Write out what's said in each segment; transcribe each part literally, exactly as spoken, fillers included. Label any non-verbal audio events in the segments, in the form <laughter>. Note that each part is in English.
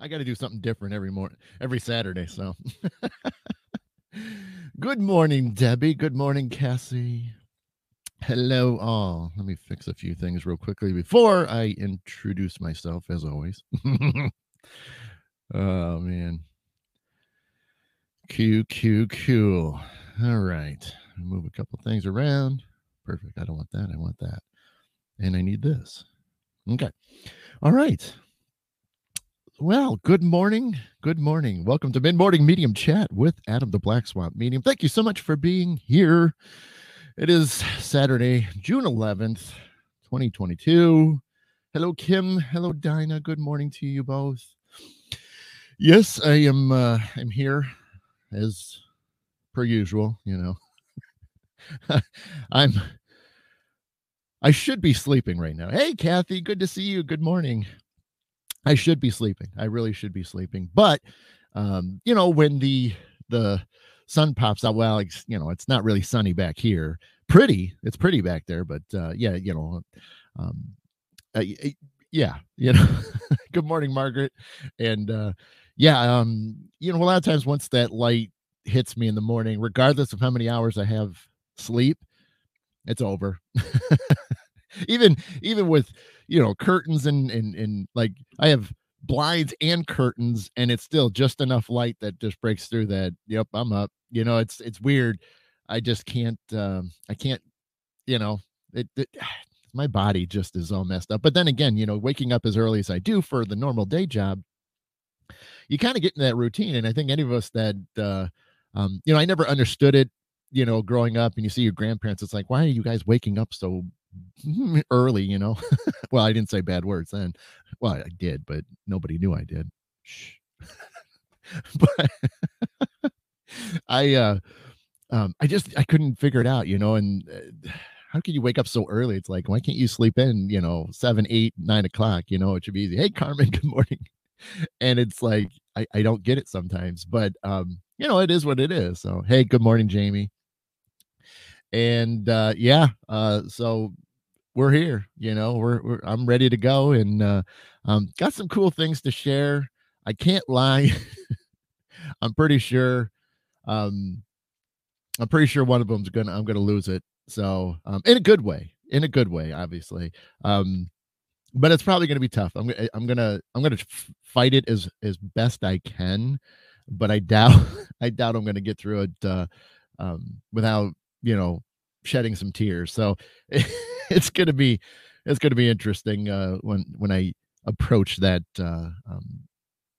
I got to do something different every morning, every Saturday. So good morning, Debbie. Good morning, Cassie. Hello all. Let me fix a few things real quickly before I introduce myself, as always. Oh, man. Q, Q, Q. All right. Move a couple things around. Perfect. I don't want that. I want that. And I need this. Okay. All right. Well, good morning. Good morning. Welcome to Mid-Morning Medium Chat with Adam the Black Swamp Medium. Thank you so much for being here. It is Saturday, June eleventh, twenty twenty-two. Hello, Kim. Hello, Dinah. Good morning to you both. Yes, I am uh, I'm here as per usual, you know. I'm I should be sleeping right now. Hey, Kathy, good to see you. Good morning. I should be sleeping. I really should be sleeping. But um, you know, when the the sun pops out, well, it's, you know, it's not really sunny back here. Pretty, it's pretty back there, but uh, yeah, you know, um, uh, yeah, you know. Good morning, Margaret, and uh, yeah, um, you know, a lot of times once that light hits me in the morning, regardless of how many hours I have sleep, it's over. even even with, you know, curtains and and and like I have blinds and curtains, and it's still just enough light that just breaks through that. Yep, I'm up. You know, it's it's weird. I just can't. Um, I can't. You know, it, it. My body just is all messed up. But then again, you know, waking up as early as I do for the normal day job, you kind of get in that routine. And I think any of us that, uh, um, you know, I never understood it. You know, growing up, and you see your grandparents, it's like, why are you guys waking up so early? You know, well, I didn't say bad words then. Well, I did, but nobody knew I did. Shh. But I, uh, um, I just, I couldn't figure it out, you know, and uh, how can you wake up so early? It's like, why can't you sleep in, you know, seven, eight, nine o'clock, you know, it should be easy. Hey, Carmen, good morning. And it's like, I, I don't get it sometimes, but, um, you know, it is what it is. So, hey, good morning, Jamie. And, uh, yeah, uh, so we're here, you know, we're, we're I'm ready to go, and, uh, um, got some cool things to share. I can't lie. I'm pretty sure, um, I'm pretty sure one of them's going to, I'm going to lose it. So, um, in a good way, in a good way, obviously. Um, but it's probably going to be tough. I'm going to, I'm going to, I'm going to fight it as, as best I can, but I doubt, I doubt I'm going to get through it, uh, um, without, you know, shedding some tears. So it's going to be, it's going to be interesting, uh, when, when I approach that, uh, um,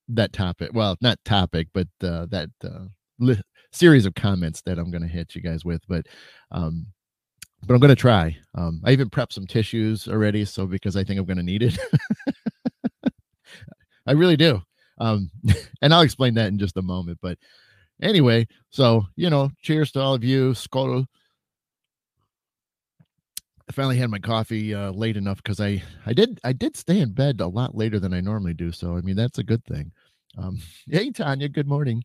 that topic, well, not topic, but, uh, that, uh, li- series of comments that I'm going to hit you guys with, but, um, but I'm going to try. Um, I even prepped some tissues already. So, because I think I'm going to need it. I really do. Um, and I'll explain that in just a moment, but anyway, so, you know, cheers to all of you. Skol. I finally had my coffee uh, late enough because I, I did, I did stay in bed a lot later than I normally do. So, I mean, that's a good thing. Um, hey, Tanya, good morning.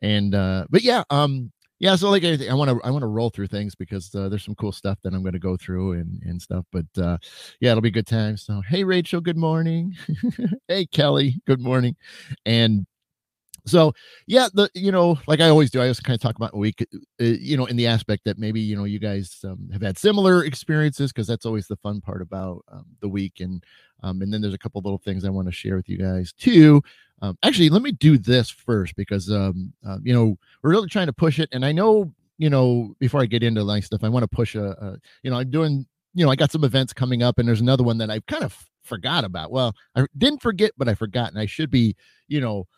And, uh, but yeah, um, yeah, so like I want to I want to roll through things because uh, there's some cool stuff that I'm going to go through and, and stuff. But uh, yeah, it'll be a good time. So, hey, Rachel, good morning. Hey, Kelly, good morning. And so, yeah, the you know, like I always do, I just kind of talk about week, uh, you know, in the aspect that maybe, you know, you guys um, have had similar experiences, because that's always the fun part about um, the week. And um, and then there's a couple little things I want to share with you guys, too. Um, actually, let me do this first because, um, uh, you know, we're really trying to push it. And I know, you know, before I get into like stuff, I want to push a, a, you know, I'm doing, you know, I got some events coming up, and there's another one that I kind of forgot about. Well, I didn't forget, but I forgot. And I should be, you know,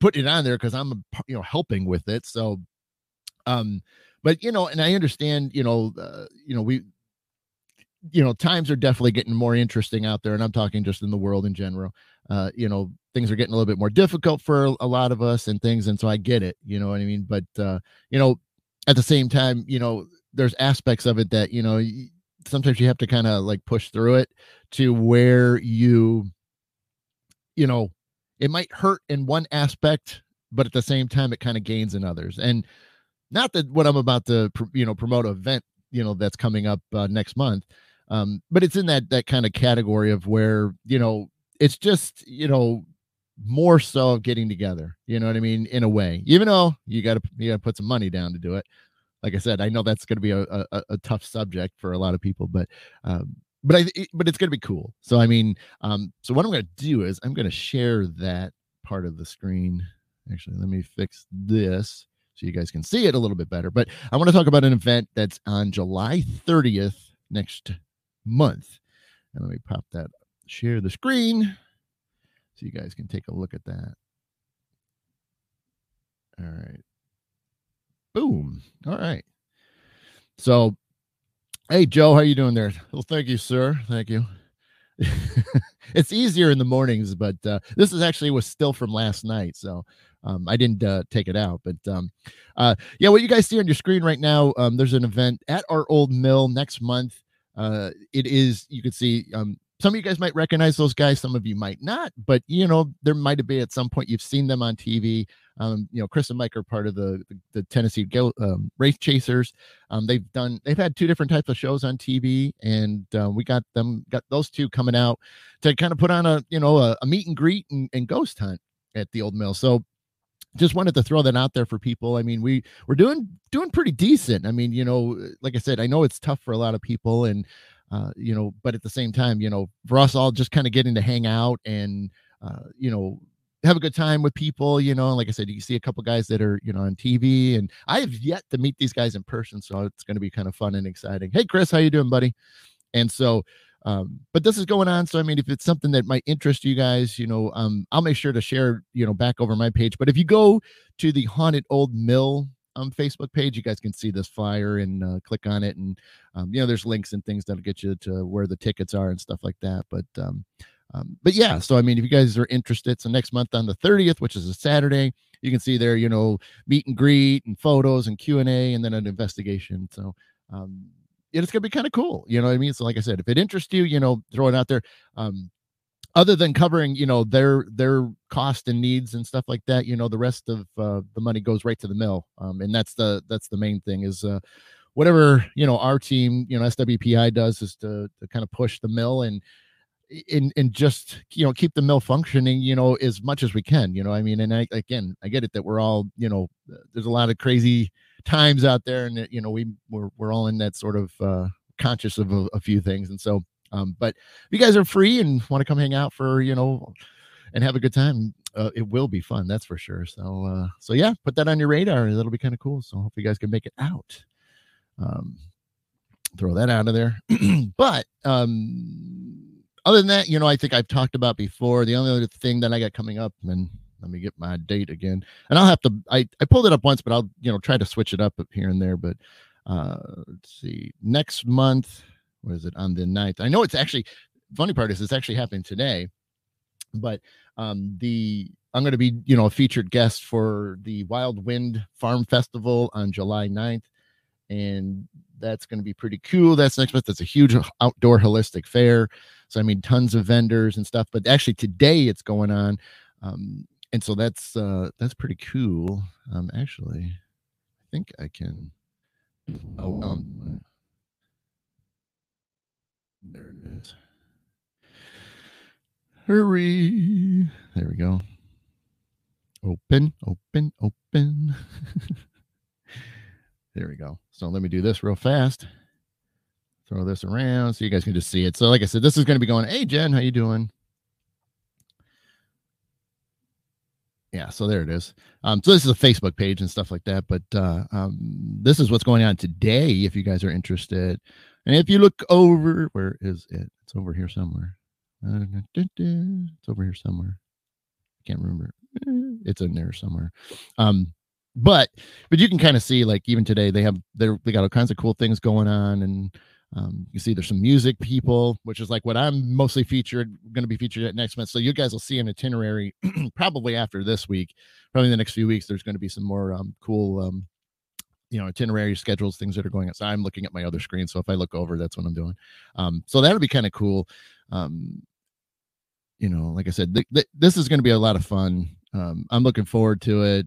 putting it on there because I'm, you know, helping with it. So, um, but, you know, and I understand, you know, uh, you know, we, you know, times are definitely getting more interesting out there. And I'm talking just in the world in general. Uh, you know, things are getting a little bit more difficult for a lot of us and things. And so I get it, you know what I mean? But, uh, you know, at the same time, you know, there's aspects of it that, you know, sometimes you have to kind of like push through it to where you, you know, it might hurt in one aspect, but at the same time, it kind of gains in others. And not that what I'm about to, you know, promote an event, you know, that's coming up uh, next month. Um, but it's in that, that kind of category of where, you know, it's just, you know, more so of getting together, you know what I mean? In a way, even though you got to, you got to put some money down to do it. Like I said, I know that's going to be a, a, a tough subject for a lot of people, but, um, but I, but it's going to be cool. So, I mean, um, so what I'm going to do is I'm going to share that part of the screen. Actually, let me fix this so you guys can see it a little bit better, but I want to talk about an event that's on July thirtieth next month. And let me pop that up, share the screen so you guys can take a look at that. All right. Boom. All right. So, hey, Joe, how are you doing there? Well, thank you, sir. Thank you. It's easier in the mornings, but uh, this is actually was still from last night. So um, I didn't uh, take it out. But um, uh, yeah, what you guys see on your screen right now, um, there's an event at our old mill next month. Uh, it is, you can see, um, some of you guys might recognize those guys. Some of you might not, but you know, there might have been at some point you've seen them on T V. Um, you know, Chris and Mike are part of the the Tennessee um, Wraith Chasers. Um, they've done, they've had two different types of shows on T V, and uh, we got them, got those two coming out to kind of put on a, you know, a, a meet and greet and, and ghost hunt at the old mill. So just wanted to throw that out there for people. I mean, we we're doing doing pretty decent. I mean, you know, like I said, I know it's tough for a lot of people, and Uh, you know, but at the same time, you know, for us all just kind of getting to hang out and, uh, you know, have a good time with people, you know, and like I said, you see a couple guys that are, you know, on T V, and I have yet to meet these guys in person. So it's going to be kind of fun and exciting. Hey, Chris, how you doing, buddy? And so, um, but this is going on. So, I mean, if it's something that might interest you guys, you know, um, I'll make sure to share, you know, back over my page. But if you go to the Haunted Old Mill Um, Facebook page, you guys can see this flyer and uh, click on it, and um, you know, there's links and things that'll get you to where the tickets are and stuff like that. But um, um, but yeah, so I mean, if you guys are interested, so next month on the thirtieth, which is a Saturday, you can see there, you know, meet and greet and photos and Q and A, and then an investigation. So um, it's gonna be kind of cool, you know what I mean? So like I said, if it interests you, you know, throw it out there. Um, other than covering, you know, their their cost and needs and stuff like that, you know, the rest of uh, the money goes right to the mill. Um, and that's the that's the main thing is uh, whatever, you know, our team, you know, S W P I does is to, to kind of push the mill and and and just, you know, keep the mill functioning, you know, as much as we can, you know, I mean, and I, again, I get it that we're all, you know, there's a lot of crazy times out there, and, you know, we we're, we're all in that sort of uh, conscious of a, a few things. And so Um, but if you guys are free and want to come hang out for, you know, and have a good time, uh, it will be fun. That's for sure. So, uh, so yeah, put that on your radar, and that'll be kind of cool. So I hope you guys can make it out. Um, throw that out of there. But, um, other than that, you know, I think I've talked about before. The only other thing that I got coming up, and let me get my date again, and I'll have to, I, I pulled it up once, but I'll, you know, try to switch it up here and there. But, uh, let's see, next month, what is it, on the ninth? I know it's actually, funny part is it's actually happening today, but um, the I'm going to be, you know, a featured guest for the Wild Wind Farm Festival on July ninth, and that's going to be pretty cool. That's next month. That's a huge outdoor holistic fair. So, I mean, tons of vendors and stuff, but actually today it's going on, um, and so that's, uh, that's pretty cool. Um, actually, I think I can, oh, um, there it is. Hurry. There we go. Open, open, open. There we go. So let me do this real fast. Throw this around so you guys can just see it. So like I said, this is going to be going, hey, Jen, how you doing? Yeah, so there it is. Um, so this is a Facebook page and stuff like that. But uh, um, this is what's going on today if you guys are interested. And if you look over, where is it? It's over here somewhere. It's over here somewhere. I can't remember. It's in there somewhere. Um, but but you can kind of see, like, even today, they have they they got all kinds of cool things going on. And um, you see there's some music people, which is like what I'm mostly featured, going to be featured at next month. So you guys will see an itinerary probably after this week, probably in the next few weeks. There's going to be some more um, cool, um, you know, itinerary schedules, things that are going on. So I'm looking at my other screen. So if I look over, that's what I'm doing. Um, so that'll be kind of cool. Um, you know, like I said, th th this is going to be a lot of fun. Um, I'm looking forward to it.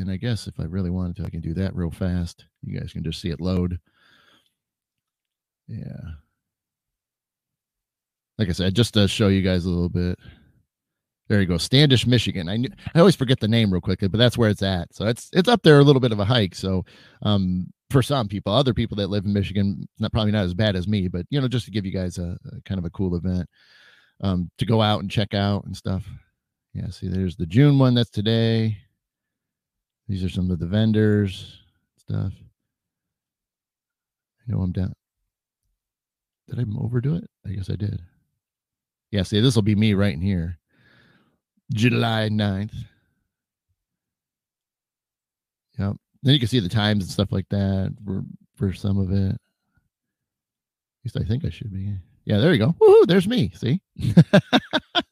And I guess if I really wanted to, I can do that real fast. You guys can just see it load. Yeah. like I said, just to show you guys a little bit. There you go, Standish, Michigan. I knew, I always forget the name real quickly, but that's where it's at. So it's it's up there, a little bit of a hike. So um, for some people, other people that live in Michigan, not probably not as bad as me, but you know, just to give you guys a, a kind of a cool event um, to go out and check out and stuff. Yeah, see, there's the June one. That's today. These are some of the vendors stuff. I know I'm down. Did I overdo it? I guess I did. Yeah, see, this will be me right in here. July ninth. Yep. Then you can see the times and stuff like that for, for some of it. At least I think I should be. Yeah, there you go. Woohoo, there's me. See?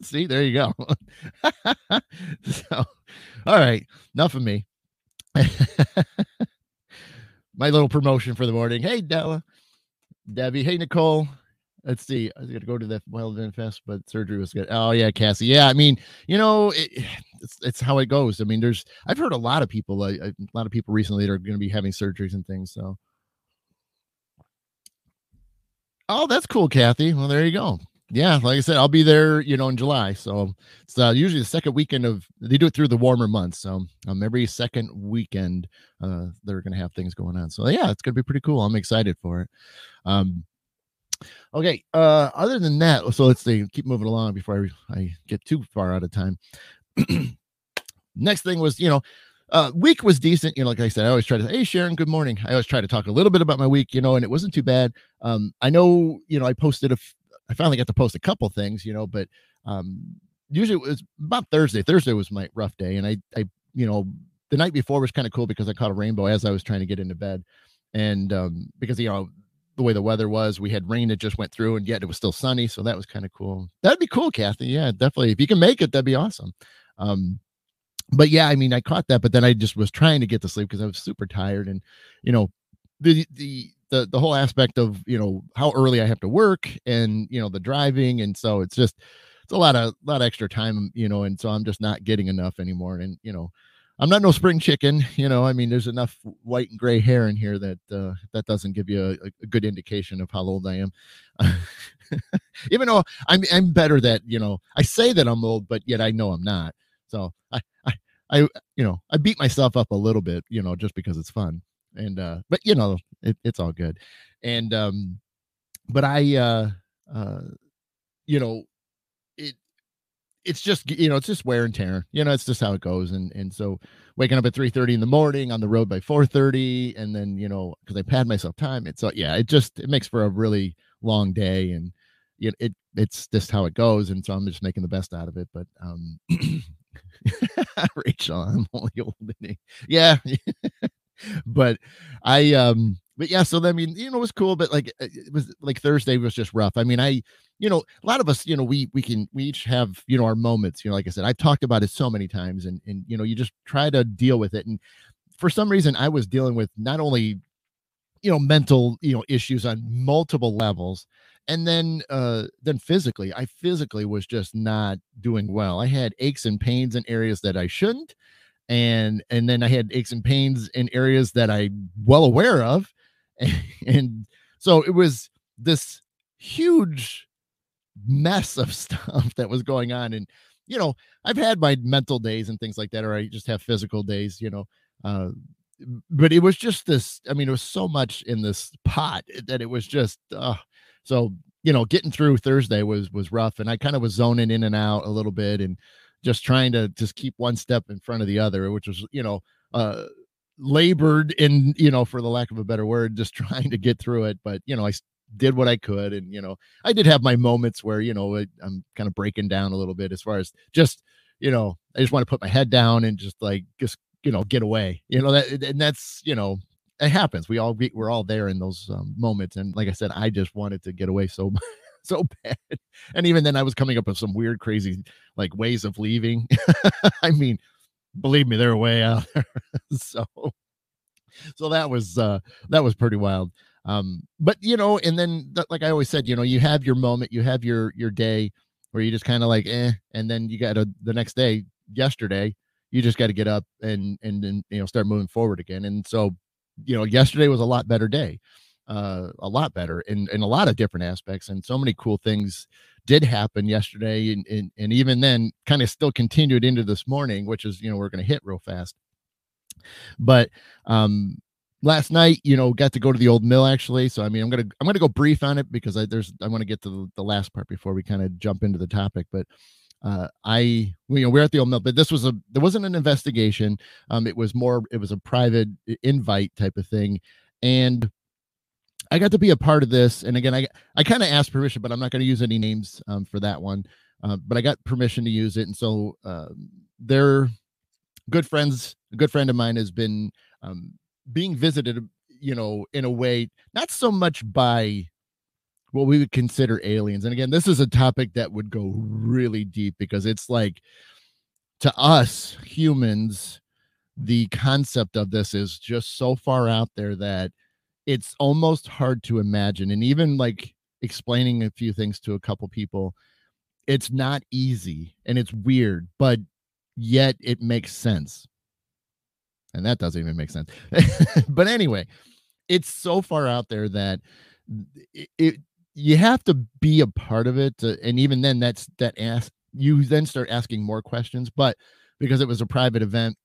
See, there you go. So, all right. Enough of me. My little promotion for the morning. Hey, Della. Debbie. Hey, Nicole. Let's see. I was going to go to the Wild Wind Fest, but surgery was good. Oh, yeah, Cassie. Yeah, I mean, you know, it, it's it's how it goes. I mean, there's I've heard a lot of people, a, a lot of people recently that are going to be having surgeries and things. So, oh, that's cool, Kathy. Well, there you go. Yeah, like I said, I'll be there, you know, in July. So it's uh, usually the second weekend of, they do it through the warmer months. So um, every second weekend, uh, they're going to have things going on. So, yeah, it's going to be pretty cool. I'm excited for it. Um, Okay, uh, other than that, so let's see, keep moving along before I, I get too far out of time. Next thing was, you know, uh, week was decent. You know, like I said, I always try to say, hey, Sharon, good morning. I always try to talk a little bit about my week, you know, and it wasn't too bad. Um, I know, you know, I posted, a f- I finally got to post a couple things, you know, but um, usually it was about Thursday. Thursday was my rough day. And I, I, you know, the night before was kind of cool because I caught a rainbow as I was trying to get into bed. And um, because, you know, the way the weather was, we had rain that just went through and yet it was still sunny. So that was kind of cool. That'd be cool, Kathy. Yeah, definitely. If you can make it, that'd be awesome. Um, but yeah, I mean, I caught that, but then I just was trying to get to sleep because I was super tired. And, you know, the, the, the, the whole aspect of, you know, how early I have to work and, you know, the driving. And so it's just, it's a lot of, lot of extra time, you know, and so I'm just not getting enough anymore. And, you know, I'm not no spring chicken, you know, I mean, there's enough white and gray hair in here that uh, that doesn't give you a, a good indication of how old I am. Even though I'm I'm better that, you know, I say that I'm old, but yet I know I'm not. So I, I, I you know, I beat myself up a little bit, you know, just because it's fun. And, uh, but, you know, it, it's all good. And, um, but I, uh, uh, you know, it, it's just, you know, it's just wear and tear, you know, it's just how it goes. And, and so waking up at three thirty in the morning on the road by four thirty. And then, you know, cause I pad myself time. It's so, yeah, it just, it makes for a really long day and it, it it's just how it goes. And so I'm just making the best out of it. But, um, Rachel, I'm only old. Yeah. But I, um, but yeah, so I mean, you know, it was cool, but like, it was like Thursday was just rough. I mean, I, you know, a lot of us, you know, we, we can, we each have, you know, our moments, you know, like I said, I've talked about it so many times and, and, you know, you just try to deal with it. And for some reason I was dealing with not only, you know, mental, you know, issues on multiple levels. And then, uh, then physically, I physically was just not doing well. I had aches and pains in areas that I shouldn't. And, and then I had aches and pains in areas that I'm well aware of. And so it was this huge mess of stuff that was going on. And, you know, I've had my mental days and things like that, or I just have physical days, you know, uh, but it was just this, I mean, it was so much in this pot that it was just, uh, so, you know, getting through Thursday was, was rough. And I kind of was zoning in and out a little bit and just trying to just keep one step in front of the other, which was, you know, uh, labored in, you know, for the lack of a better word, just trying to get through it. But, you know, I did what I could. And, you know, I did have my moments where, you know, it, I'm kind of breaking down a little bit as far as just, you know, I just want to put my head down and just like, just, you know, get away, you know, that, and that's, you know, it happens. We all, we're all there in those um, moments. And like I said, I just wanted to get away so much. So bad. And even then I was coming up with some weird, crazy, like ways of leaving. I mean, believe me, they're way out there. so, so that was, uh, that was pretty wild. Um, but you know, and then like I always said, you know, you have your moment, you have your, your day where you just kind of like, eh, and then you got to, the next day, yesterday, you just got to get up and, and, and, you know, start moving forward again. And so, you know, yesterday was a lot better day. Uh, a lot better in, in a lot of different aspects and so many cool things did happen yesterday, and, and, and even then kind of still continued into this morning, which is, you know, we're going to hit real fast. But um, last night, you know, got to go to the old mill, actually. So, I mean, I'm going to I'm going to go brief on it because I there's I want to get to the, the last part before we kind of jump into the topic. But uh, I, you know, we're at the old mill, but this was a there wasn't an investigation. Um, it was more it was a private invite type of thing. And I got to be a part of this. And again, I, I kind of asked permission, but I'm not going to use any names um, for that one. Uh, but I got permission to use it. And so uh, they're good friends. A good friend of mine has been um, being visited, you know, in a way, not so much by what we would consider aliens. And again, this is a topic that would go really deep because it's like, to us humans, the concept of this is just so far out there that it's almost hard to imagine. And even like explaining a few things to a couple people, it's not easy and it's weird, but yet it makes sense. And that doesn't even make sense. But anyway, it's so far out there that it, it you have to be a part of it. To, and even then, that's that ask you then start asking more questions. But because it was a private event,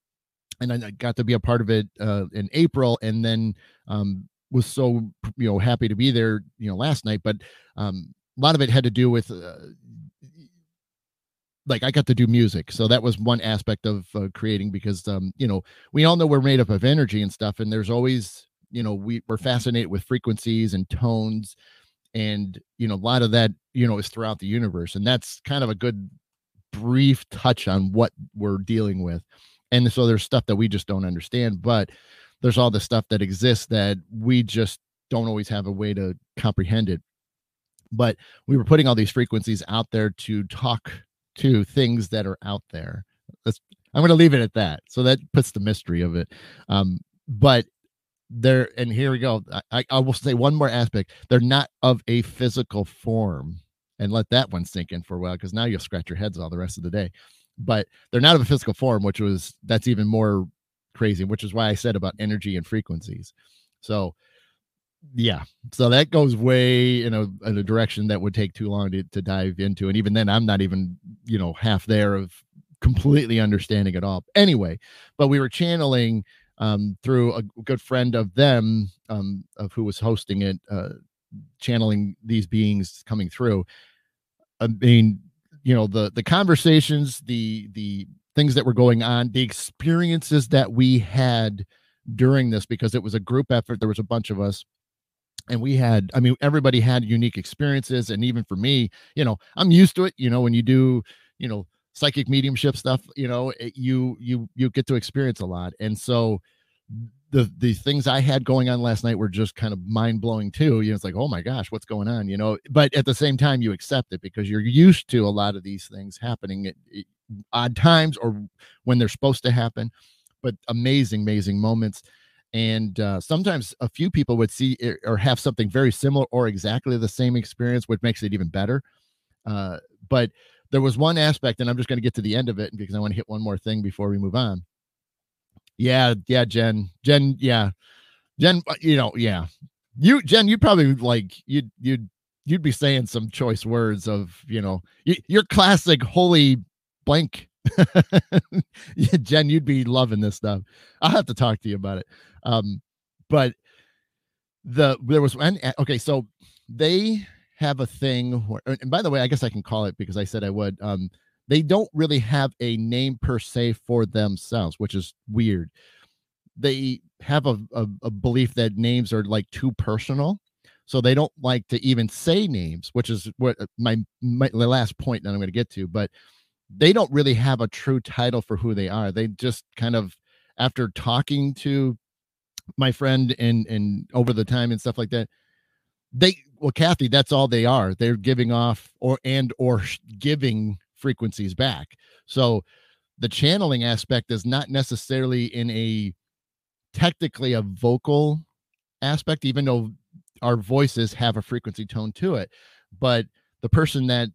and I got to be a part of it uh, in April, and then um, was so you know happy to be there you know last night. But um, a lot of it had to do with. Uh, Like I got to do music. So that was one aspect of uh, creating because, um, you know, we all know we're made up of energy and stuff. And there's always, you know, we, we're fascinated with frequencies and tones. And, you know, a lot of that, you know, is throughout the universe. And that's kind of a good brief touch on what we're dealing with. And so there's stuff that we just don't understand, but there's all the stuff that exists that we just don't always have a way to comprehend it. But we were putting all these frequencies out there to talk to things that are out there. That's, I'm going to leave it at that. So that puts the mystery of it. Um, but they're, and here we go. I, I will say one more aspect. They're not of a physical form, and let that one sink in for a while, because now you'll scratch your heads all the rest of the day. But they're not of a physical form, which was, that's even more crazy, which is why I said about energy and frequencies. So yeah, so that goes way in a, in a direction that would take too long to, to dive into. And even then, I'm not even, you know, half there of completely understanding it all. Anyway, but we were channeling um, through a good friend of them, um, of who was hosting it, uh, channeling these beings coming through. I mean, you know, the the conversations, the the things that were going on, the experiences that we had during this, because it was a group effort. There was a bunch of us. And we had, I mean, everybody had unique experiences. And even for me, you know, I'm used to it, you know, when you do, you know, psychic mediumship stuff, you know, it, you, you, you get to experience a lot. And so the, the things I had going on last night were just kind of mind blowing too. You know, it's like, oh my gosh, what's going on, you know, but at the same time you accept it because you're used to a lot of these things happening at, at odd times or when they're supposed to happen, but amazing, amazing moments. And uh, sometimes a few people would see or have something very similar or exactly the same experience, which makes it even better. Uh, but there was one aspect, and I'm just going to get to the end of it because I want to hit one more thing before we move on. Yeah, yeah, Jen, Jen, yeah, Jen, you know, yeah, you, Jen, you probably like you'd you'd you'd be saying some choice words of you know your classic holy blank. Yeah, Jen, you'd be loving this stuff. I'll have to talk to you about it. Um, but the there was one. Okay, so they have a thing. Where, and by the way, I guess I can call it because I said I would. Um, they don't really have a name per se for themselves, which is weird. They have a, a, a belief that names are like too personal. So they don't like to even say names, which is what my, my last point that I'm going to get to. But they don't really have a true title for who they are. They just kind of, after talking to my friend and, and over the time and stuff like that, they, well, Kathy, that's all they are. They're giving off or, and, or giving frequencies back. So the channeling aspect is not necessarily in a technically a vocal aspect, even though our voices have a frequency tone to it, but the person that,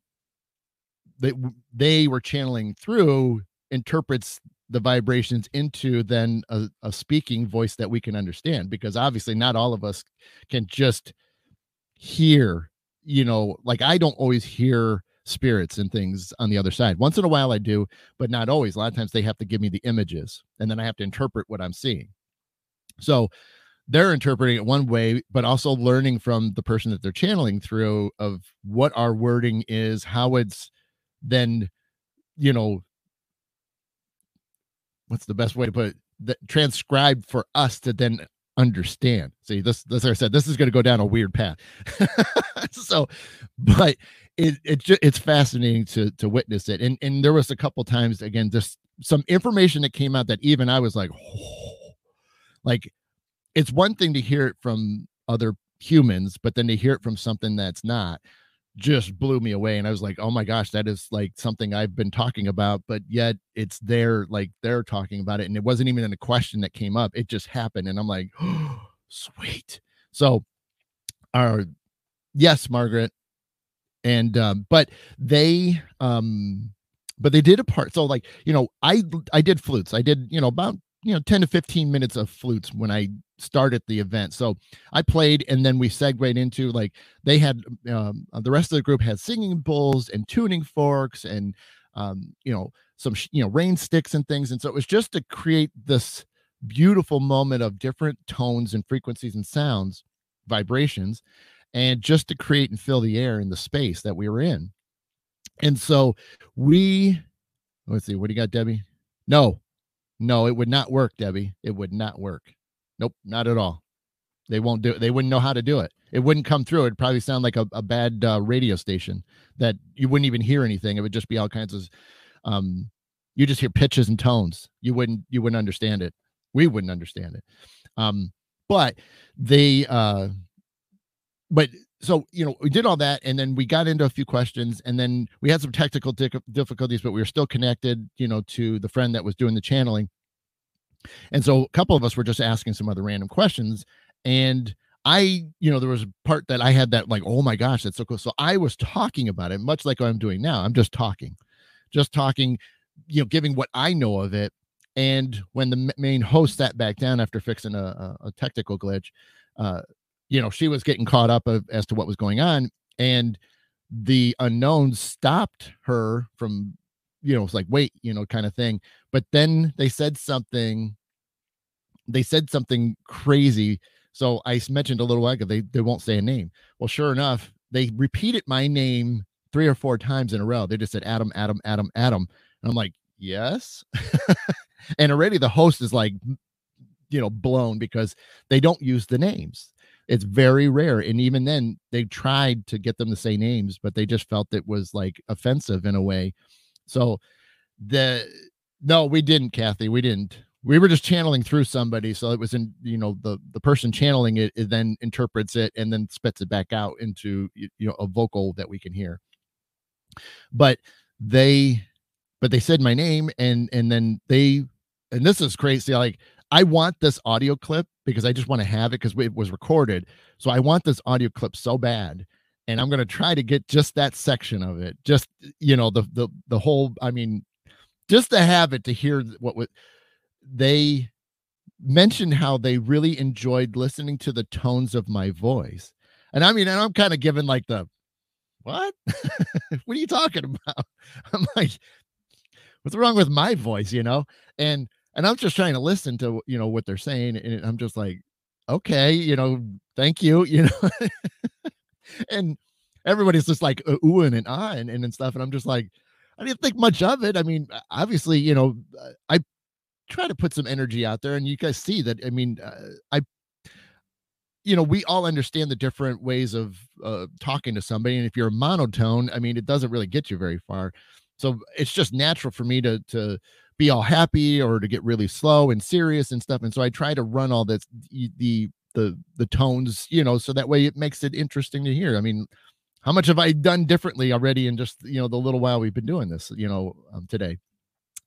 They, they were channeling through interprets the vibrations into then a, a speaking voice that we can understand, because obviously not all of us can just hear, you know, like I don't always hear spirits and things on the other side. Once in a while I do, but not always. A lot of times they have to give me the images and then I have to interpret what I'm seeing. So they're interpreting it one way, but also learning from the person that they're channeling through of what our wording is, how it's then, you know, what's the best way to put it? The, transcribed for us to then understand. See, this, this, like I said, this is going to go down a weird path. So, but it, it it's fascinating to to witness it. And and there was a couple times, again, just some information that came out that even I was like, oh, like, it's one thing to hear it from other humans, but then to hear it from something that's not just blew me away. And I was like, oh my gosh, that is like something I've been talking about, but yet it's there, like they're talking about it. And it wasn't even in a question that came up. It just happened. And I'm like, oh, sweet. So our, yes, Margaret. And, um, but they, um, but they did a part. So like, you know, I, I did flutes. I did, you know, about, you know, ten to fifteen minutes of flutes when I started the event. So I played, and then we segued into like, they had, um, the rest of the group had singing bowls and tuning forks and, um, you know, some, sh- you know, rain sticks and things. And so it was just to create this beautiful moment of different tones and frequencies and sounds, vibrations, and just to create and fill the air in the space that we were in. And so we, let's see, what do you got, Debbie? No. No, it would not work, Debbie. It would not work. Nope, not at all. They won't do it. They wouldn't know how to do it. It wouldn't come through. It'd probably sound like a, a bad uh, radio station that you wouldn't even hear anything. It would just be all kinds of, um, you just hear pitches and tones. You wouldn't, you wouldn't understand it. We wouldn't understand it. Um, but they, uh, but so, you know, we did all that, and then we got into a few questions, and then we had some technical difficulties, but we were still connected, you know, to the friend that was doing the channeling. And so a couple of us were just asking some other random questions. And I, you know, there was a part that I had that like, oh my gosh, that's so cool. So I was talking about it, much like what I'm doing now. I'm just talking, just talking, you know, giving what I know of it. And when the main host sat back down after fixing a, a technical glitch, uh, you know, she was getting caught up of, as to what was going on, and the unknown stopped her from, you know, it's like, wait, you know, kind of thing. But then they said something, they said something crazy. So I mentioned a little while ago, they, they won't say a name. Well, sure enough, they repeated my name three or four times in a row. They just said, Adam, Adam, Adam, Adam. And I'm like, yes. And already the host is like, you know, blown, because they don't use the names. It's very rare. And even then they tried to get them to say names, but they just felt it was like offensive in a way. So the, no, we didn't, Kathy, we didn't, we were just channeling through somebody. So it was in, you know, the, the person channeling it, it then interprets it and then spits it back out into, you know, a vocal that we can hear. But they, but they said my name, and, and then they, and this is crazy. Like, I want this audio clip because I just want to have it because it was recorded. So I want this audio clip so bad. And I'm going to try to get just that section of it. Just, you know, the, the, the whole, I mean, just to have it, to hear what was, they mentioned how they really enjoyed listening to the tones of my voice. And I mean, and I'm kind of given like the, what, what are you talking about? I'm like, what's wrong with my voice, you know? And, And I'm just trying to listen to, you know, what they're saying. And I'm just like, okay, you know, thank you, you know. And everybody's just like, uh, ooh, and, and ah, and, and, and stuff. And I'm just like, I didn't think much of it. I mean, obviously, you know, I try to put some energy out there. And you guys see that, I mean, uh, I, you know, we all understand the different ways of uh, talking to somebody. And if you're a monotone, I mean, it doesn't really get you very far. So it's just natural for me to, to, be all happy or to get really slow and serious and stuff. And so I try to run all this, the, the, the tones, you know, so that way it makes it interesting to hear. I mean, how much have I done differently already in just, you know, the little while we've been doing this, you know, um, today.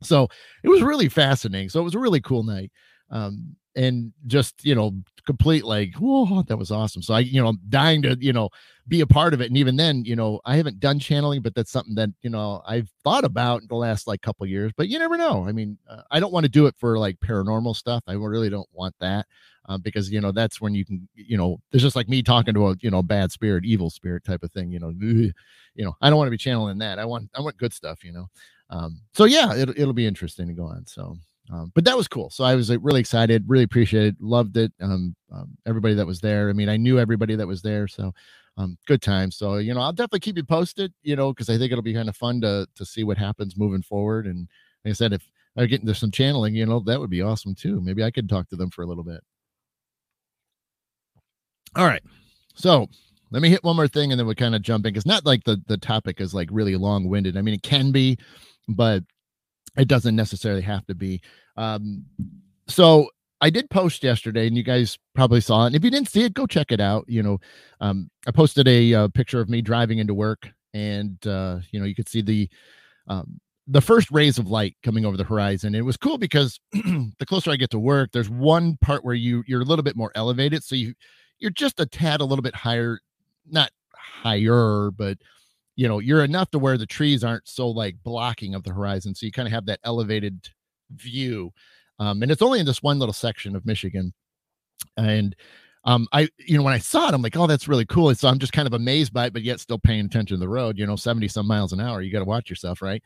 So it was really fascinating. So it was a really cool night. Um, and just, you know, complete like, whoa, that was awesome. So I, you know, I'm dying to, you know, be a part of it. And even then, you know, I haven't done channeling, but that's something that, you know, I've thought about in the last like couple of years, but you never know. I mean, uh, I don't want to do it for like paranormal stuff. I really don't want that. uh, because, you know, that's when you can, you know, it's just like me talking to a, you know, bad spirit, evil spirit type of thing, you know, you know, I don't want to be channeling that. I want, I want good stuff, you know? Um, so yeah, it, it'll be interesting to go on. So, um, but that was cool. So I was like, really excited, really appreciated, loved it. Um, um, everybody that was there. I mean, I knew everybody that was there. So, um, good time. So, you know, I'll definitely keep you posted, you know, cause I think it'll be kind of fun to, to see what happens moving forward. And like I said, if I get into some channeling, you know, that would be awesome too. Maybe I could talk to them for a little bit. All right. So let me hit one more thing and then we'll kind of jump in. It's not like the, the topic is like really long winded. I mean, it can be, but it doesn't necessarily have to be. Um, so I did post yesterday and you guys probably saw it. And if you didn't see it, go check it out. You know, um, I posted a, a picture of me driving into work and, uh, you know, you could see the, um, the first rays of light coming over the horizon. It was cool because the closer I get to work, there's one part where you you're a little bit more elevated. So you, you're just a tad, a little bit higher, not higher, but you know, you're enough to where the trees aren't so like blocking of the horizon. So you kind of have that elevated view. Um, and it's only in this one little section of Michigan. And, um, I, you know, when I saw it, I'm like, oh, that's really cool. And so I'm just kind of amazed by it, but yet still paying attention to the road, you know, seventy some miles an hour, you got to watch yourself. Right.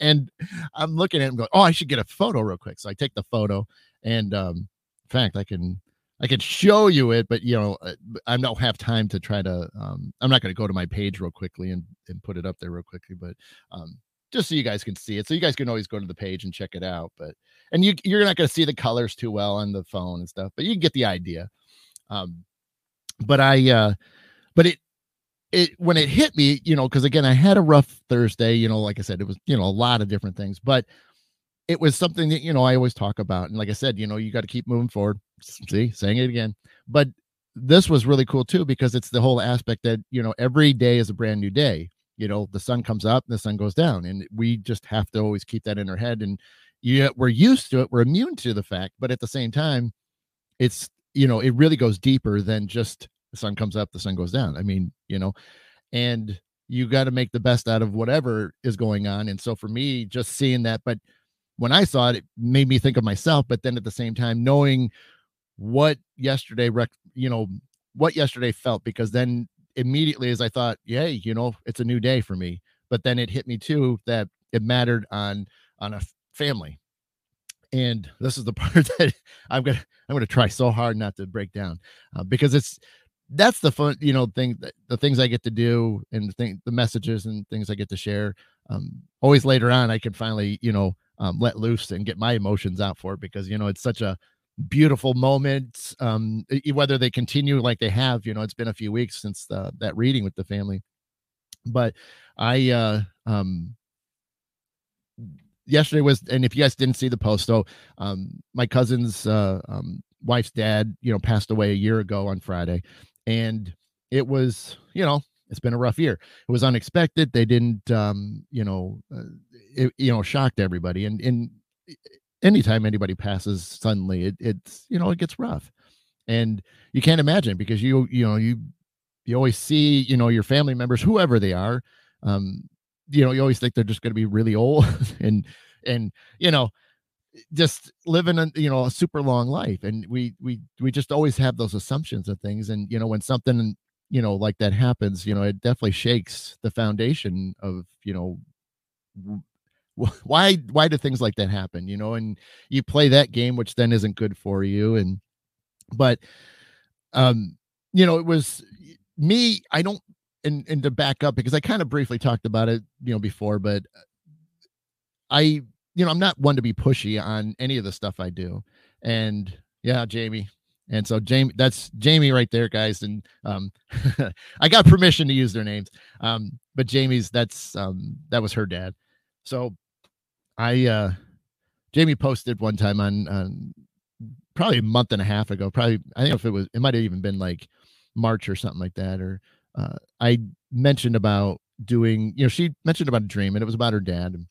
And I'm looking at it and going, oh, I should get a photo real quick. So I take the photo and, um, in fact, I can, I could show you it, but you know, I don't have time to try to, um, I'm not going to go to my page real quickly and, and put it up there real quickly, but, um, just so you guys can see it. So you guys can always go to the page and check it out, but, and you, you're not going to see the colors too well on the phone and stuff, but you can get the idea. Um, but I, uh, but it, it, when it hit me, you know, cause again, I had a rough Thursday, you know, like I said, it was, you know, a lot of different things, but it was something that, you know, I always talk about. And like I said, you know, you got to keep moving forward. See, saying it again, but this was really cool too, because it's the whole aspect that, you know, every day is a brand new day. You know, the sun comes up and the sun goes down, and we just have to always keep that in our head. And yeah, we're used to it. We're immune to the fact, but at the same time, it's, you know, it really goes deeper than just the sun comes up, the sun goes down. I mean, you know, and you got to make the best out of whatever is going on. And so for me, just seeing that, but when I saw it, it made me think of myself, but then at the same time, knowing what yesterday, rec- you know, what yesterday felt, because then immediately as I thought, yay, you know, it's a new day for me. But then it hit me too, that it mattered on, on a family. And this is the part that I'm going to, I'm going to try so hard not to break down uh, because it's, that's the fun, you know, thing that the things I get to do and the thing, the messages and things I get to share. Um, always later on, I can finally, you know, um, let loose and get my emotions out for it because, you know, it's such a beautiful moments, um, whether they continue like they have, you know, it's been a few weeks since the, that reading with the family, but I, uh, um, yesterday was, and if you guys didn't see the post, so, um, my cousin's, uh, um, wife's dad, you know, passed away a year ago on Friday, and it was, you know, it's been a rough year. It was unexpected. They didn't, um, you know, uh, it, you know, shocked everybody. And, and, it, anytime anybody passes suddenly, it, it's, you know, it gets rough, and you can't imagine because you, you know, you, you always see, you know, your family members, whoever they are, um, you know, you always think they're just going to be really old and, and, you know, just living a, you know, a super long life. And we, we, we just always have those assumptions of things. And, you know, when something, you know, like that happens, you know, it definitely shakes the foundation of, you know, w- why why do things like that happen, you know, and you play that game, which then isn't good for you. And but um you know, it was me, I don't and, and to back up, because I kind of briefly talked about it, you know, before, but I, you know, I'm not one to be pushy on any of the stuff I do. And yeah, Jamie. And so Jamie, that's Jamie right there, guys. And um, I got permission to use their names. Um, but Jamie's, that's um that was her dad. So I, uh, Jamie posted one time on, on probably a month and a half ago, probably, I think if it was, it might've even been like March or something like that. Or, uh, I mentioned about doing, you know, she mentioned about a dream, and it was about her dad. And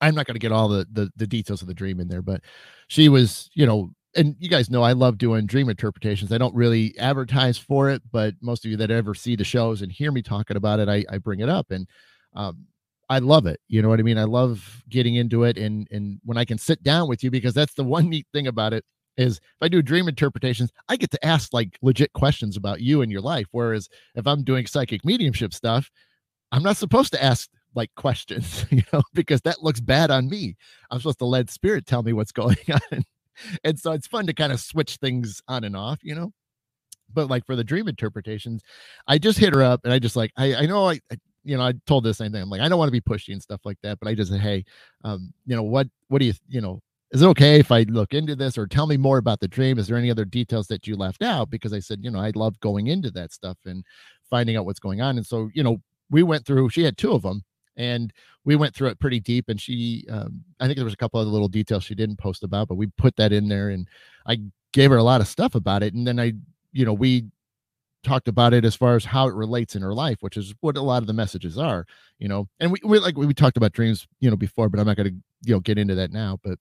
I'm not going to get all the, the, the details of the dream in there, but she was, you know, and you guys know, I love doing dream interpretations. I don't really advertise for it, but most of you that ever see the shows and hear me talking about it, I, I bring it up. And, um, I love it. You know what I mean? I love getting into it. And, and when I can sit down with you, because that's the one neat thing about it. is if I do dream interpretations, I get to ask like legit questions about you and your life. Whereas if I'm doing psychic mediumship stuff, I'm not supposed to ask like questions, you know, because that looks bad on me. I'm supposed to let spirit tell me what's going on. And so it's fun to kind of switch things on and off, you know. But like for the dream interpretations, I just hit her up and I just like, I, I know I, I you know, I told this same thing. I'm like, I don't want to be pushy and stuff like that, but I just said, hey, um, you know, what, what do you, you know, is it okay if I look into this, or tell me more about the dream? Is there any other details that you left out? Because I said, you know, I love going into that stuff and finding out what's going on. And so, you know, we went through, she had two of them and we went through it pretty deep. And she, um, I think there was a couple other little details she didn't post about, but we put that in there and I gave her a lot of stuff about it. And then I, you know, we talked about it as far as how it relates in her life, which is what a lot of the messages are, you know. And we, we like we talked about dreams, you know, before, but I'm not going to, you know, get into that now. But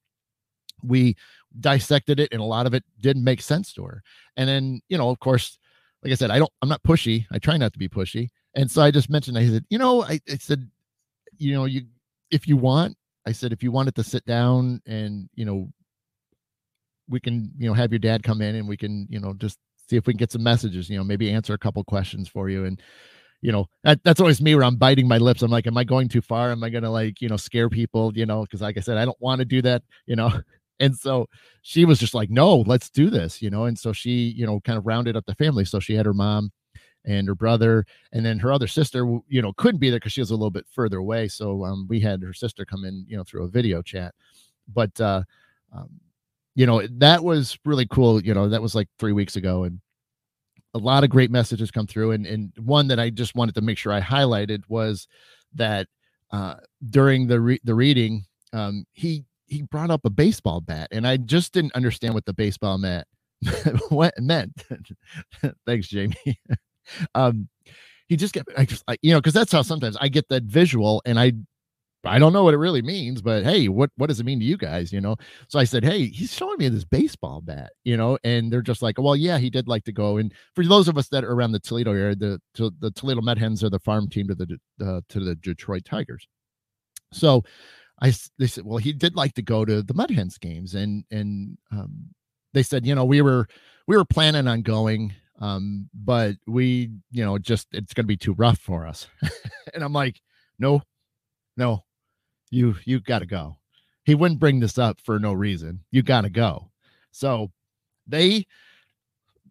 we dissected it, and a lot of it didn't make sense to her. And then, you know, of course, like I said, I don't, I'm not pushy. I try not to be pushy. And so I just mentioned, I said, you know, I, I said, you know, you if you want, I said, if you wanted to sit down and, you know, we can, you know, have your dad come in and we can, you know, just see if we can get some messages, you know, maybe answer a couple questions for you. And, you know, that, that's always me where I'm biting my lips. I'm like, am I going too far? Am I going to like, you know, scare people, you know, cause like I said, I don't want to do that, you know? And so she was just like, no, let's do this, you know? And so she, you know, kind of rounded up the family. So she had her mom and her brother, and then her other sister, you know, couldn't be there cause she was a little bit further away. So um, we had her sister come in, you know, through a video chat, but, uh, um, you know, that was really cool. You know, that was like three weeks ago, and a lot of great messages come through. And, and one that I just wanted to make sure I highlighted was that uh, during the re the reading, um, he, he brought up a baseball bat, and I just didn't understand what the baseball bat what meant. Thanks, Jamie. um, he just kept, I just, I, you know, cause that's how sometimes I get that visual, and I, I don't know what it really means, but hey, what, what does it mean to you guys? You know? So I said, hey, he's showing me this baseball bat, you know, and they're just like, well, yeah, he did like to go. And for those of us that are around the Toledo area, the, to, the Toledo Mud Hens are the farm team to the, uh, to the Detroit Tigers. So I, they said, well, he did like to go to the Mud Hens games. And, and, um, they said, you know, we were, we were planning on going, um, but we, you know, just, it's going to be too rough for us. And I'm like, no, no. You, you got to go. He wouldn't bring this up for no reason. You got to go. So they,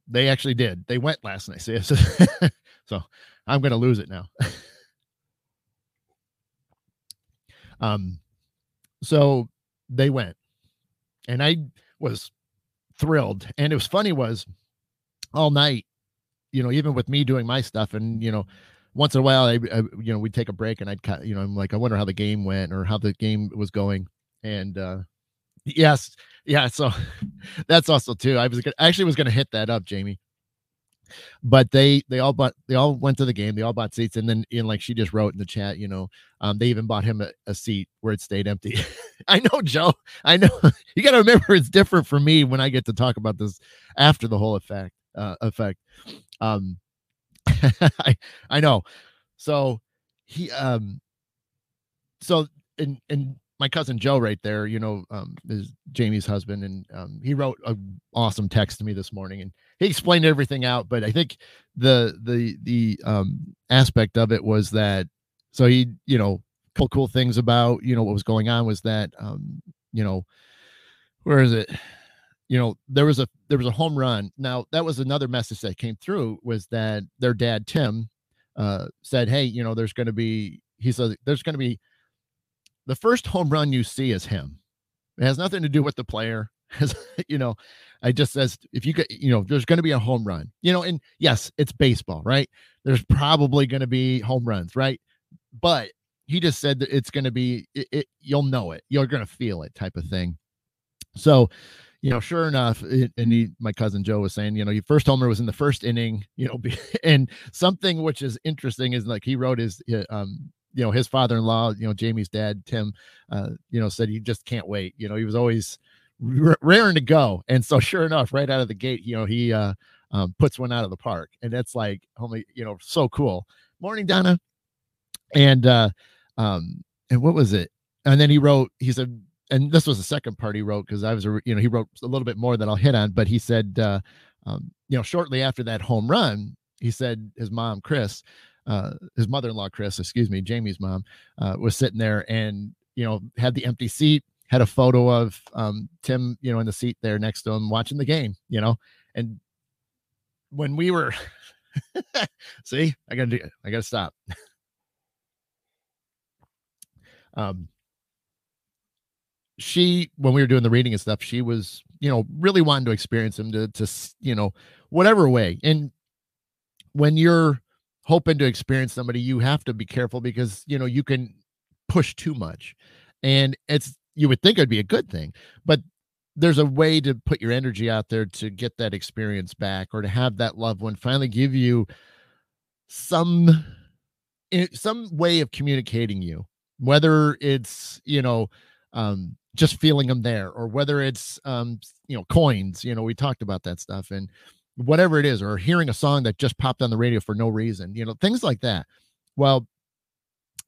they actually did. They went last night. So, so I'm going to lose it now. um, so they went, and I was thrilled. And it was funny was all night, you know, even with me doing my stuff and, you know, once in a while, I, I, you know, we'd take a break, and I'd, you know, I'm like, I wonder how the game went or how the game was going. And, uh, yes. Yeah. So that's also too, I was gonna, actually was going to hit that up, Jamie, but they, they all bought, they all went to the game. They all bought seats. And then, you know, like she just wrote in the chat, you know, um, they even bought him a, a seat where it stayed empty. I know, Joe, I know you got to remember it's different for me when I get to talk about this after the whole effect, uh, effect. Um, I, I know. So he, um, so, and, and my cousin Joe right there, you know, um, is Jamie's husband. And, um, he wrote an awesome text to me this morning, and he explained everything out. But I think the, the, the, um, aspect of it was that, so he, you know, cool, cool things about, you know, what was going on was that, um, you know, where is it? You know, there was a, there was a home run. Now that was another message that came through, was that their dad, Tim, uh, said, hey, you know, there's going to be, he says, there's going to be the first home run you see is him. It has nothing to do with the player. You know, I just says, if you could, you know, there's going to be a home run, you know, and yes, it's baseball, right? There's probably going to be home runs, right? But he just said that it's going to be, it, it, you'll know it, you're going to feel it type of thing. So, you know, sure enough, it, and he, my cousin Joe was saying, you know, your first homer was in the first inning, you know, and something which is interesting is like he wrote his, um, you know, his father-in-law, you know, Jamie's dad, Tim, uh, you know, said, you just can't wait. You know, he was always raring to go. And so sure enough, right out of the gate, you know, he uh, um, puts one out of the park, and that's like, only, you know, so cool. Morning, Donna. And, uh, um, and what was it? And then he wrote, he said, and this was the second part he wrote, because I was, you know, he wrote a little bit more that I'll hit on, but he said, uh, um, you know, shortly after that home run, he said his mom, Chris, uh, his mother-in-law, Chris, excuse me, Jamie's mom, uh, was sitting there and, you know, had the empty seat, had a photo of um, Tim, you know, in the seat there next to him watching the game, you know, and when we were, see, I gotta do, I gotta stop. um, she, when we were doing the reading and stuff, she was, you know, really wanting to experience him to, to, you know, whatever way. And when you're hoping to experience somebody, you have to be careful because, you know, you can push too much, and it's, you would think it'd be a good thing, but there's a way to put your energy out there to get that experience back, or to have that loved one finally give you some, some way of communicating you, whether it's, you know, um, just feeling them there, or whether it's, um, you know, coins, you know, we talked about that stuff, and whatever it is, or hearing a song that just popped on the radio for no reason, you know, things like that. Well,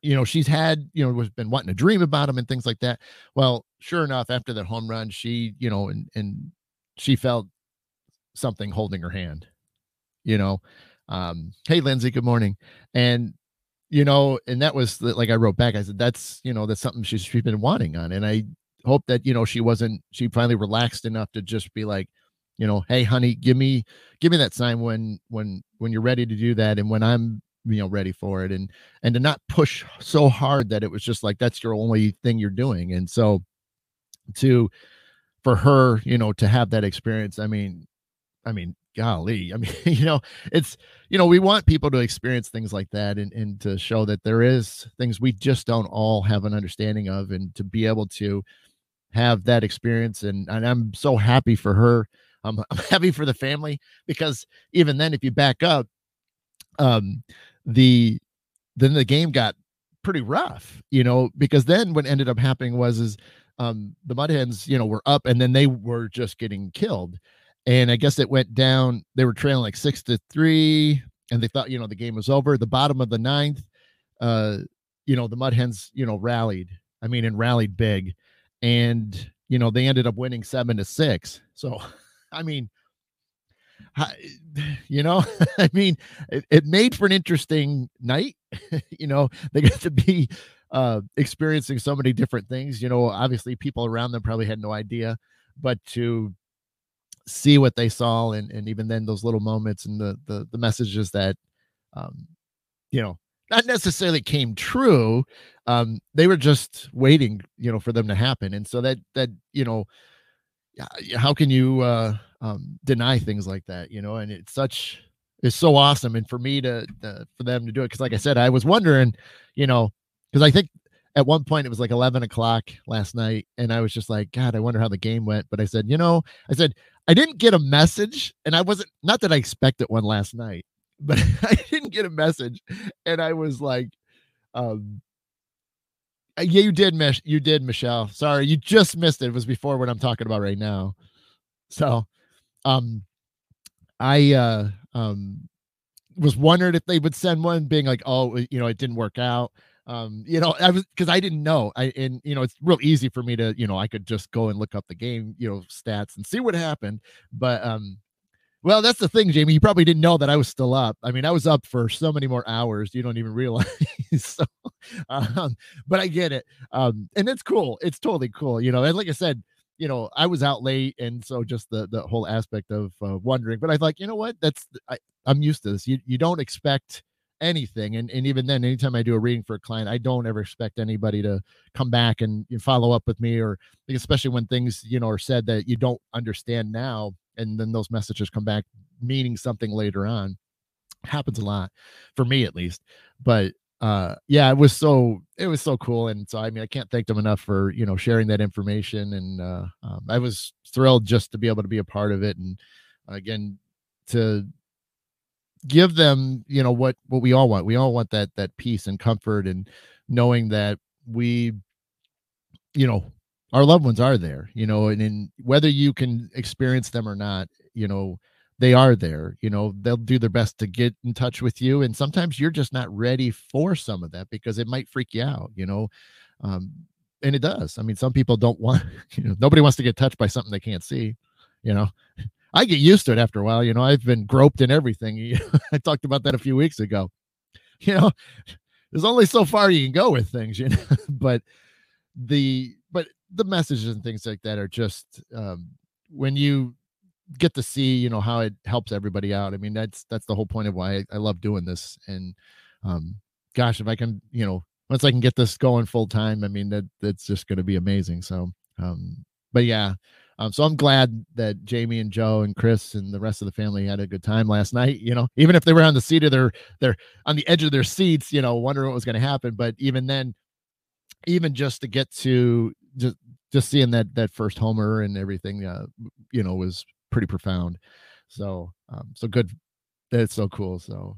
you know, she's had, you know, was been wanting to dream about him and things like that. Well, sure enough, after that home run, she, you know, and, and she felt something holding her hand, you know, um, hey, Lindsay, good morning. And, you know, and that was the, like, I wrote back, I said, that's, you know, that's something she's, she's been wanting on. And I hope that, you know, she wasn't, she finally relaxed enough to just be like, you know, hey, honey, give me, give me that sign when, when, when you're ready to do that. And when I'm, you know, ready for it, and, and to not push so hard that it was just like, that's your only thing you're doing. And so to, for her, you know, to have that experience, I mean, I mean, golly, I mean, you know, it's, you know, we want people to experience things like that, and, and to show that there is things we just don't all have an understanding of, and to be able to have that experience. And, and I'm so happy for her. I'm, I'm happy for the family, because even then, if you back up, um, the then the game got pretty rough, you know, because then what ended up happening was is um the Mud Hens, you know, were up, and then they were just getting killed, and I guess it went down, they were trailing like six to three, and they thought, you know, the game was over. The bottom of the ninth, uh you know, the Mud Hens, you know, rallied, I mean, and rallied big, and you know, they ended up winning seven to six. So I mean, you know, I mean, it, it made for an interesting night. You know, they got to be uh, experiencing so many different things. You know, obviously people around them probably had no idea, but to see what they saw, and, and even then those little moments, and the the, the messages that, um, you know, not necessarily came true. Um, they were just waiting, you know, for them to happen. And so that, that, you know, how can you uh, um, deny things like that, you know? And it's such, it's so awesome. And for me to, uh, for them to do it. Cause like I said, I was wondering, you know, cause I think at one point it was like eleven o'clock last night, and I was just like, God, I wonder how the game went. But I said, you know, I said, I didn't get a message, and I wasn't, not that I expected one last night, but I didn't get a message. And I was like, um, yeah, you did, Mich- you did, Michelle. Sorry, you just missed it. It was before what I'm talking about right now. So, um, I uh, um, was wondering if they would send one, being like, "Oh, you know, it didn't work out." Um, you know, I was, because I didn't know. I and you know, it's real easy for me to, you know, I could just go and look up the game, you know, stats and see what happened. But um, well, that's the thing, Jamie. You probably didn't know that I was still up. I mean, I was up for so many more hours. You don't even realize. So, um, but I get it. Um, and it's cool. It's totally cool. You know, and like I said, you know, I was out late. And so just the, the whole aspect of uh, wondering, but I thought, you know what, that's, I, I'm used to this. You, you don't expect anything. And, and even then, anytime I do a reading for a client, I don't ever expect anybody to come back and, and follow up with me, or especially when things, you know, are said that you don't understand now. And then those messages come back meaning something later on. Happens a lot for me, at least. But Uh, yeah, it was so, it was so cool. And so, I mean, I can't thank them enough for, you know, sharing that information. And, uh, um, I was thrilled just to be able to be a part of it. And again, to give them, you know, what, what we all want. We all want that, that peace and comfort, and knowing that we, you know, our loved ones are there, you know, and in whether you can experience them or not, you know, they are there, you know, they'll do their best to get in touch with you. And sometimes you're just not ready for some of that, because it might freak you out, you know, um, and it does. I mean, some people don't want, you know, nobody wants to get touched by something they can't see, you know. I get used to it after a while, you know. I've been groped and everything. I talked about that a few weeks ago. You know, there's only so far you can go with things, you know. But the but the messages and things like that are just um, when you get to see, you know, how it helps everybody out. I mean, that's that's the whole point of why I, I love doing this. And um, gosh, if I can, you know, once I can get this going full time, I mean, that that's just going to be amazing. So, um, but yeah. Um, so I'm glad that Jamie and Joe and Chris and the rest of the family had a good time last night, you know, even if they were on the seat of their, their on the edge of their seats, you know, wondering what was going to happen. But even then, even just to get to just, just seeing that, that first homer and everything, uh, you know, was pretty profound. So, um, so good. That's so cool. So,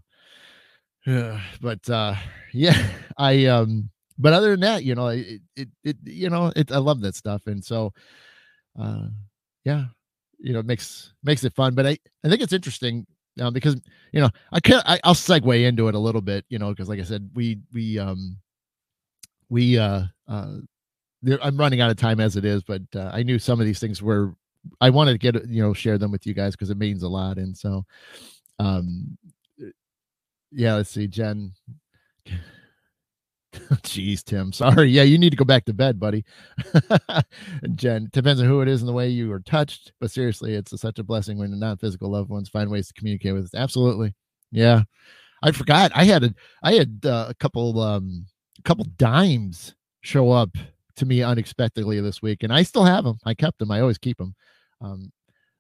yeah, but, uh, yeah, I, um, but other than that, you know, it, it, it you know, it, I love that stuff. And so, Uh, yeah, you know, it makes, makes it fun, but I, I think it's interesting uh, because, you know, I can't, I, I'll segue into it a little bit, you know, cause like I said, we, we, um, we, uh, uh, I'm running out of time as it is, but uh, I knew some of these things were, I wanted to get, you know, share them with you guys cause it means a lot. And so, um, yeah, let's see, Jen. Jeez, Tim. Sorry. Yeah, you need to go back to bed, buddy. Jen, depends on who it is and the way you were touched. But seriously, it's a, such a blessing when the non-physical loved ones find ways to communicate with us. Absolutely. Yeah. I forgot. I had a, I had uh, a couple, um, a couple dimes show up to me unexpectedly this week, and I still have them. I kept them. I always keep them. Um,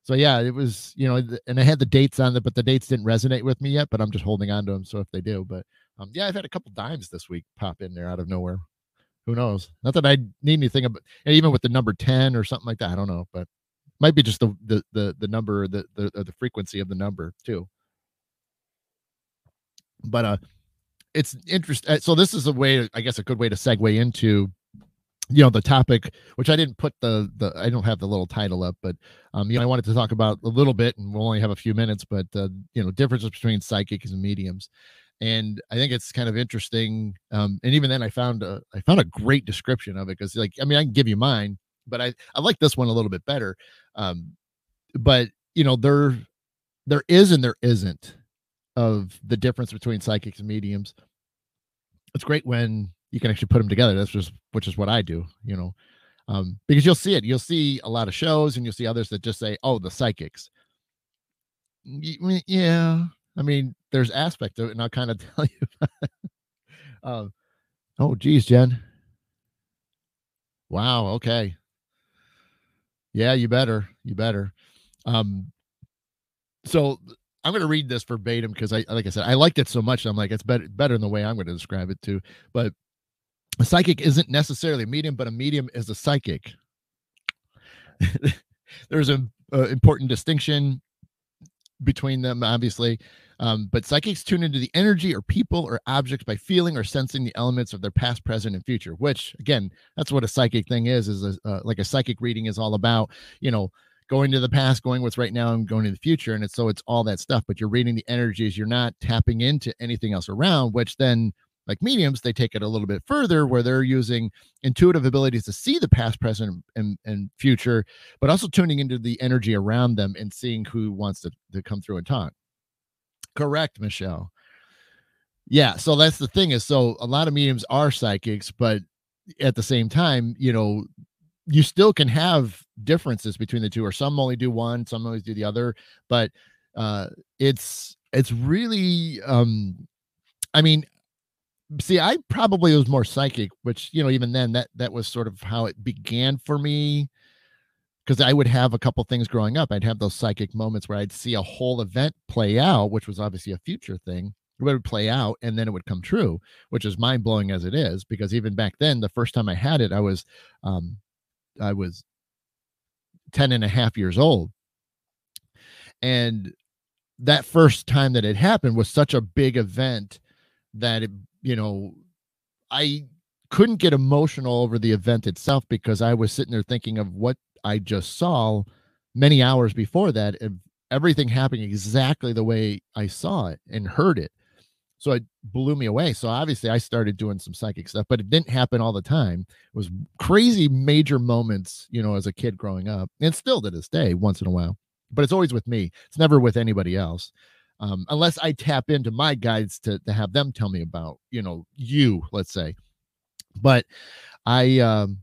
so yeah, it was, you know, and I had the dates on it, but the dates didn't resonate with me yet. But I'm just holding on to them. So if they do, but. Um, yeah, I've had a couple dimes this week pop in there out of nowhere. Who knows? Not that I need anything, about, even with the number ten or something like that. I don't know, but might be just the the the, the number, the the the frequency of the number too. But uh, it's interesting. So this is a way, I guess, a good way to segue into, you know, the topic, which I didn't put the the I don't have the little title up, but um, you know, I wanted to talk about a little bit, and we'll only have a few minutes, but uh, you know, differences between psychics and mediums. And I think it's kind of interesting. Um, and even then I found a, I found a great description of it. Cause like, I mean, I can give you mine, but I, I like this one a little bit better. Um, but you know, there, there is, and there isn't of the difference between psychics and mediums. It's great when you can actually put them together. That's just, which is what I do, you know, um, because you'll see it, you'll see a lot of shows and you'll see others that just say, oh, the psychics. Yeah. I mean, there's aspect of it, and I'll kind of tell you about it. Um, oh, geez, Jen. Wow. Okay. Yeah, you better. You better. Um, so I'm going to read this verbatim because, I, like I said, I liked it so much. I'm like, it's better, better than the way I'm going to describe it too. But a psychic isn't necessarily a medium, but a medium is a psychic. There's an uh, important distinction between them, obviously. Um, but psychics tune into the energy or people or objects by feeling or sensing the elements of their past, present, and future, which again, that's what a psychic thing is, is a, uh, like a psychic reading is all about, you know, going to the past, going what's right now and going to the future. And it's, so it's all that stuff, but you're reading the energies. You're not tapping into anything else around, which then like mediums, they take it a little bit further where they're using intuitive abilities to see the past, present, and, and future, but also tuning into the energy around them and seeing who wants to, to come through and talk. Correct, Michelle. Yeah. So that's the thing is, so a lot of mediums are psychics, but at the same time, you know, you still can have differences between the two, or some only do one, some always do the other, but uh, it's, it's really, um, I mean, see, I probably was more psychic, which, you know, even then that, that was sort of how it began for me. Because I would have a couple things growing up. I'd have those psychic moments where I'd see a whole event play out, which was obviously a future thing. It would play out and then it would come true, which is mind blowing as it is. Because even back then, the first time I had it, I was, um, I was ten and a half years old. And that first time that it happened was such a big event that it, you know, I couldn't get emotional over the event itself because I was sitting there thinking of what I just saw many hours before that, everything happening exactly the way I saw it and heard it. So it blew me away. So obviously I started doing some psychic stuff, but it didn't happen all the time. It was crazy major moments, you know, as a kid growing up, and still to this day, once in a while. But it's always with me. It's never with anybody else. Um, unless I tap into my guides to, to have them tell me about, you know, you, let's say. But I, um,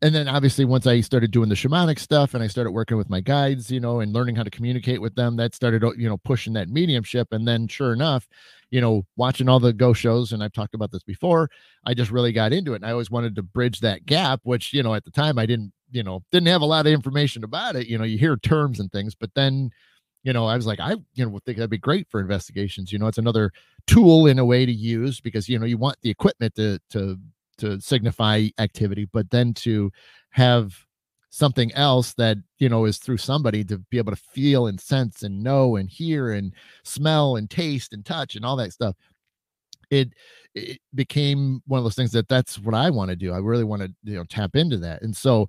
and then obviously once I started doing the shamanic stuff and I started working with my guides, you know, and learning how to communicate with them, that started, you know, pushing that mediumship. And then sure enough, you know, watching all the ghost shows, and I've talked about this before, I just really got into it. And I always wanted to bridge that gap, which, you know, at the time I didn't, you know, didn't have a lot of information about it. You know, you hear terms and things, but then, you know, I was like, I, you know, think that'd be great for investigations. You know, it's another tool in a way to use, because, you know, you want the equipment to, to, to signify activity, but then to have something else that, you know, is through somebody to be able to feel and sense and know and hear and smell and taste and touch and all that stuff. It, it became one of those things that that's what I want to do. I really want to, you know, tap into that. And so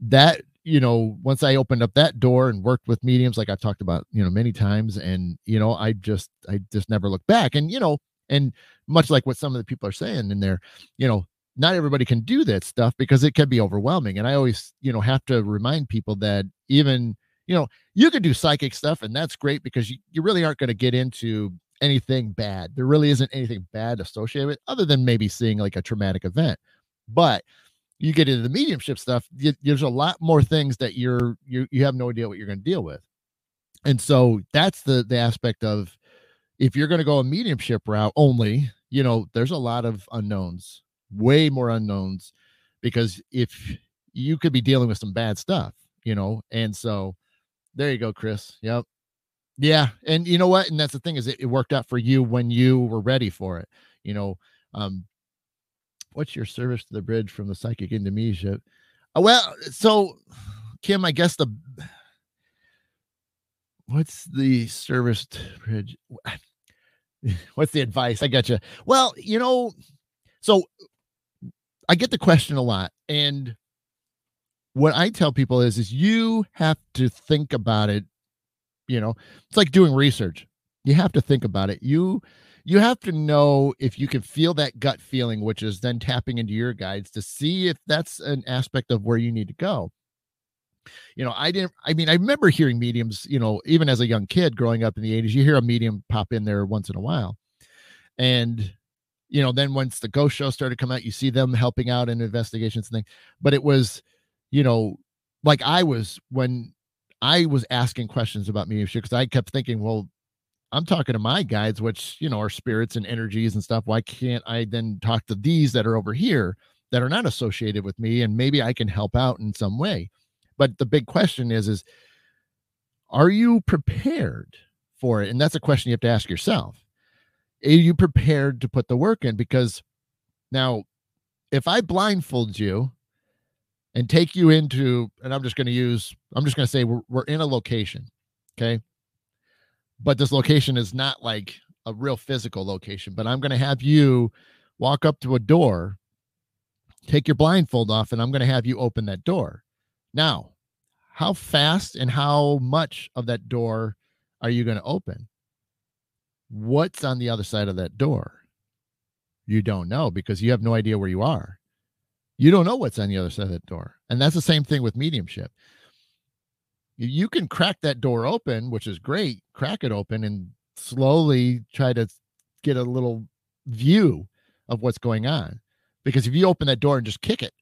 that, you know, once I opened up that door and worked with mediums, like I've talked about, you know, many times, and, you know, I just, I just never looked back. And, you know, and much like what some of the people are saying in there, you know, not everybody can do that stuff because it can be overwhelming. And I always, you know, have to remind people that even, you know, you can do psychic stuff and that's great, because you, you really aren't going to get into anything bad. There really isn't anything bad associated with it, other than maybe seeing like a traumatic event. But you get into the mediumship stuff, you, there's a lot more things that you're, you, you have no idea what you're going to deal with. And so that's the, the aspect of, if you're going to go a mediumship route only, you know, there's a lot of unknowns, way more unknowns, because if you could be dealing with some bad stuff, you know. And so there you go, Chris. Yep. Yeah. And you know what? And that's the thing, is it, it worked out for you when you were ready for it. You know, um, what's your service to the bridge from the psychic into mediumship? Oh, well, so Kim, I guess the, what's the service bridge? What's the advice? I got you. Well, you know, so I get the question a lot. And what I tell people is, is you have to think about it. You know, it's like doing research. You have to think about it. You, you have to know if you can feel that gut feeling, which is then tapping into your guides to see if that's an aspect of where you need to go. You know, I didn't, I mean, I remember hearing mediums, you know, even as a young kid growing up in the eighties, you hear a medium pop in there once in a while. And, you know, then once the ghost show started to come out, you see them helping out in investigations and things. But it was, you know, like I was, when I was asking questions about mediumship, because I kept thinking, well, I'm talking to my guides, which, you know, are spirits and energies and stuff. Why can't I then talk to these that are over here that are not associated with me? And maybe I can help out in some way. But the big question is, is are you prepared for it? And that's a question you have to ask yourself. Are you prepared to put the work in? Because now if I blindfold you and take you into, and I'm just going to use, I'm just going to say we're, we're in a location. Okay. But this location is not like a real physical location, but I'm going to have you walk up to a door, take your blindfold off, and I'm going to have you open that door. Now, how fast and how much of that door are you going to open? What's on the other side of that door? You don't know, because you have no idea where you are. You don't know what's on the other side of that door. And that's the same thing with mediumship. You can crack that door open, which is great. Crack it open and slowly try to get a little view of what's going on. Because if you open that door and just kick it,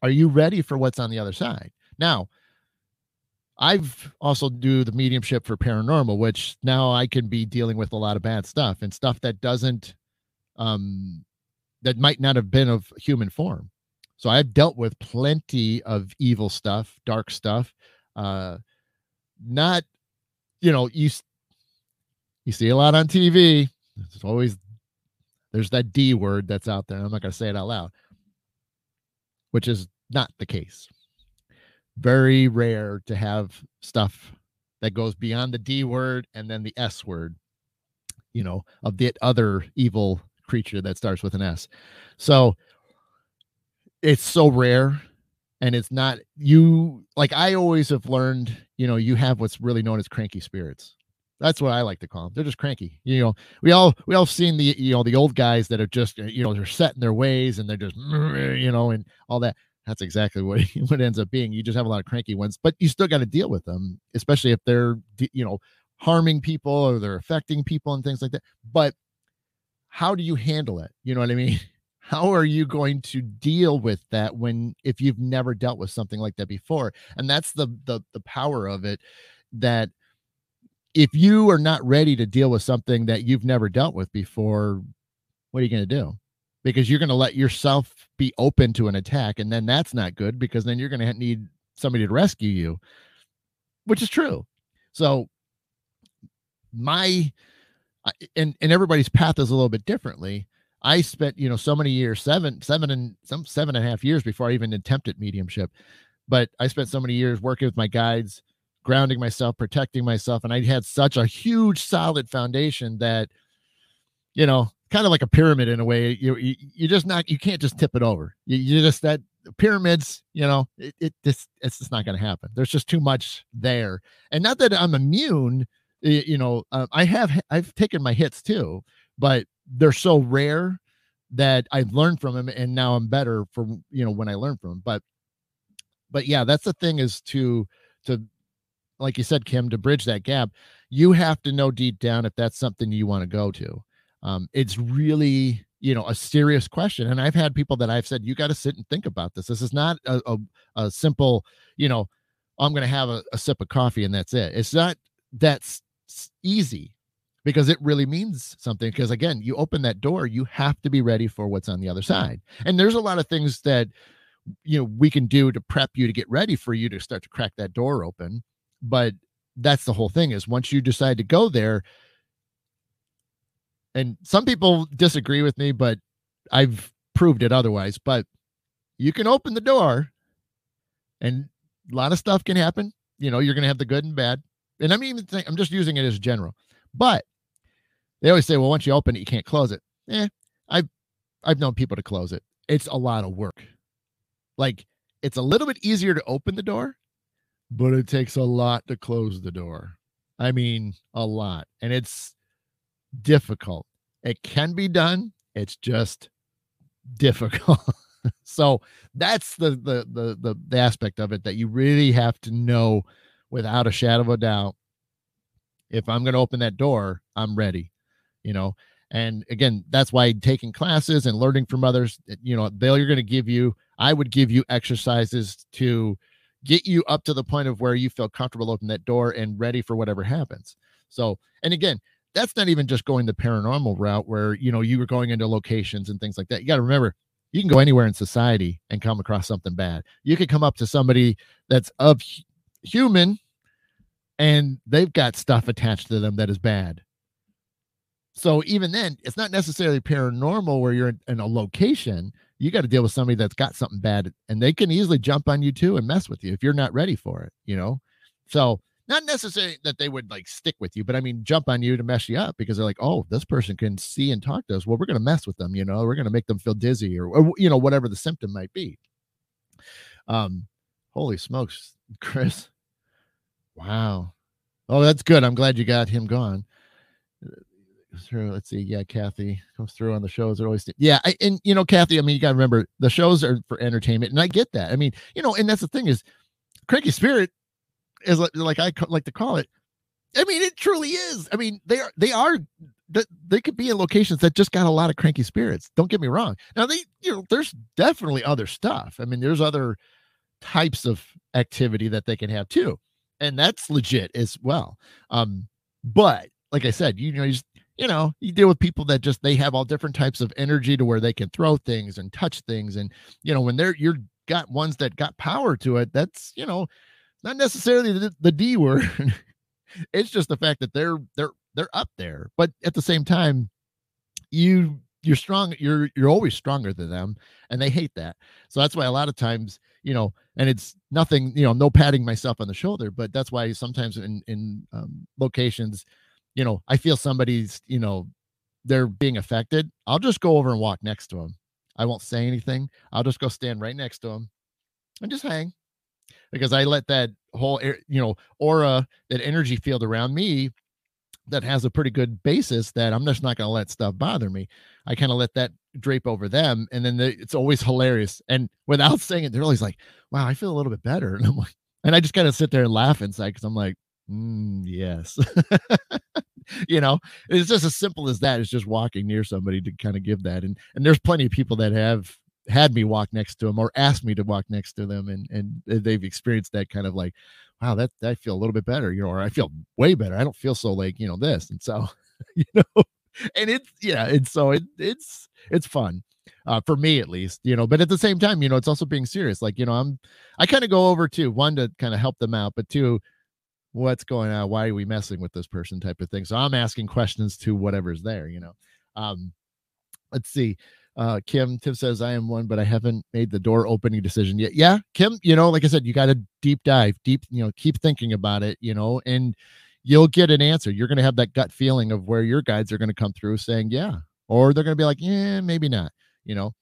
are you ready for what's on the other side? Now, I've also do the mediumship for paranormal, which now I can be dealing with a lot of bad stuff and stuff that doesn't, um, that might not have been of human form. So I've dealt with plenty of evil stuff, dark stuff. Uh, not, you know, you, you see a lot on T V. It's always, there's that D word that's out there. I'm not going to say it out loud, which is not the case. Very rare to have stuff that goes beyond the D word and then the S word, you know, of the other evil creature that starts with an S. So it's so rare, and it's not, you, like I always have learned, you know, you have what's really known as cranky spirits. That's what I like to call them. They're just cranky. You know, we all we all seen the you know the old guys that are just you know they're set in their ways and they're just you know and all that. That's exactly what what ends up being. You just have a lot of cranky ones, but you still got to deal with them, especially if they're you know harming people or they're affecting people and things like that. But how do you handle it? You know what I mean? How are you going to deal with that when if you've never dealt with something like that before? And that's the the the power of it, that if you are not ready to deal with something that you've never dealt with before, what are you going to do? Because you're going to let yourself be open to an attack, and then that's not good, because then you're going to need somebody to rescue you, which is true. So my and and everybody's path is a little bit differently. I spent, you know, so many years, seven, seven and some seven and a half years before I even attempted mediumship. But I spent so many years working with my guides, grounding myself, protecting myself. And I had such a huge, solid foundation that, you know, kind of like a pyramid in a way, you, you, you just not, you can't just tip it over. You, you just, that pyramids, you know, it, it just, it's just not going to happen. There's just too much there. And not that I'm immune, you know, uh, I have, I've taken my hits too, but they're so rare that I've learned from them, and now I'm better from, you know, when I learn from them. But, but yeah, that's the thing, is to, to, like you said, Kim, to bridge that gap, you have to know deep down if that's something you want to go to. Um, it's really, you know, a serious question. And I've had people that I've said, you got to sit and think about this. This is not a, a, a simple, you know, I'm going to have a, a sip of coffee and that's it. It's not that's easy, because it really means something. Because again, you open that door, you have to be ready for what's on the other side. And there's a lot of things that, you know, we can do to prep you, to get ready for you to start to crack that door open. But that's the whole thing, is once you decide to go there, and some people disagree with me, but I've proved it otherwise, but you can open the door and a lot of stuff can happen. You know, you're going to have the good and bad. And I mean, I'm just using it as general. But they always say, well, once you open it, you can't close it. Eh, I've, I've known people to close it. It's a lot of work. Like, it's a little bit easier to open the door, but it takes a lot to close the door. I mean, a lot. And it's difficult. It can be done. It's just difficult. So that's the, the, the, the, the aspect of it that you really have to know without a shadow of a doubt. If I'm going to open that door, I'm ready, you know? And again, that's why taking classes and learning from others, you know, they're going to give you, I would give you exercises to get you up to the point of where you feel comfortable opening that door and ready for whatever happens. So, and again, that's not even just going the paranormal route where, you know, you were going into locations and things like that. You got to remember, you can go anywhere in society and come across something bad. You could come up to somebody that's of human, and they've got stuff attached to them that is bad. So even then, it's not necessarily paranormal where you're in a location. You got to deal with somebody that's got something bad, and they can easily jump on you too and mess with you if you're not ready for it, you know? So not necessarily that they would like stick with you, but I mean, jump on you to mess you up, because they're like, oh, this person can see and talk to us. Well, we're going to mess with them, you know, we're going to make them feel dizzy, or, or, you know, whatever the symptom might be. Um, holy smokes, Chris. Wow. Oh, that's good. I'm glad you got him gone. Let's see. Yeah, Kathy comes through on the shows. They're always, yeah. I, and you know, Kathy, I mean, you got to remember, the shows are for entertainment, and I get that. I mean, you know, and that's the thing, is cranky spirit is like, like I like to call it. I mean, it truly is. I mean, they are, they are, they could be in locations that just got a lot of cranky spirits. Don't get me wrong. Now they, you know, there's definitely other stuff. I mean, there's other types of activity that they can have too. And that's legit as well. Um, but like I said, you know, you, just, you know, you deal with people that just, they have all different types of energy to where they can throw things and touch things. And, you know, when they're, you're got ones that got power to it, that's, you know, not necessarily the, the D word. It's just the fact that they're, they're, they're up there, but at the same time, you, you're strong. You're, you're always stronger than them, and they hate that. So that's why a lot of times, you know, and it's nothing, you know, no patting myself on the shoulder, but that's why sometimes in, in um, locations, you know, I feel somebody's, you know, they're being affected. I'll just go over and walk next to them. I won't say anything. I'll just go stand right next to them and just hang, because I let that whole, you know, aura, that energy field around me that has a pretty good basis that I'm just not going to let stuff bother me. I kind of let that drape over them. And then they, it's always hilarious. And without saying it, they're always like, wow, I feel a little bit better. And I'm like, and I just kind of sit there and laugh inside because I'm like, mm, yes. You know, it's just as simple as that. It's just walking near somebody to kind of give that. And and there's plenty of people that have had me walk next to them or asked me to walk next to them. And, and they've experienced that kind of like, wow, that I feel a little bit better, you know, or I feel way better. I don't feel so like, you know, this. And so, you know, and it's, yeah. And so it, it's, it's fun uh, for me at least, you know, but at the same time, you know, it's also being serious. Like, you know, I'm, I kind of go over to one to kind of help them out, but two, what's going on? Why are we messing with this person type of thing? So I'm asking questions to whatever's there, you know? Um, let's see. Uh, Kim, Tim says, I am one, but I haven't made the door opening decision yet. Yeah, Kim, you know, like I said, you got to deep dive, deep, you know, keep thinking about it, you know, and you'll get an answer. You're going to have that gut feeling of where your guides are going to come through saying, yeah, or they're going to be like, yeah, maybe not, you know.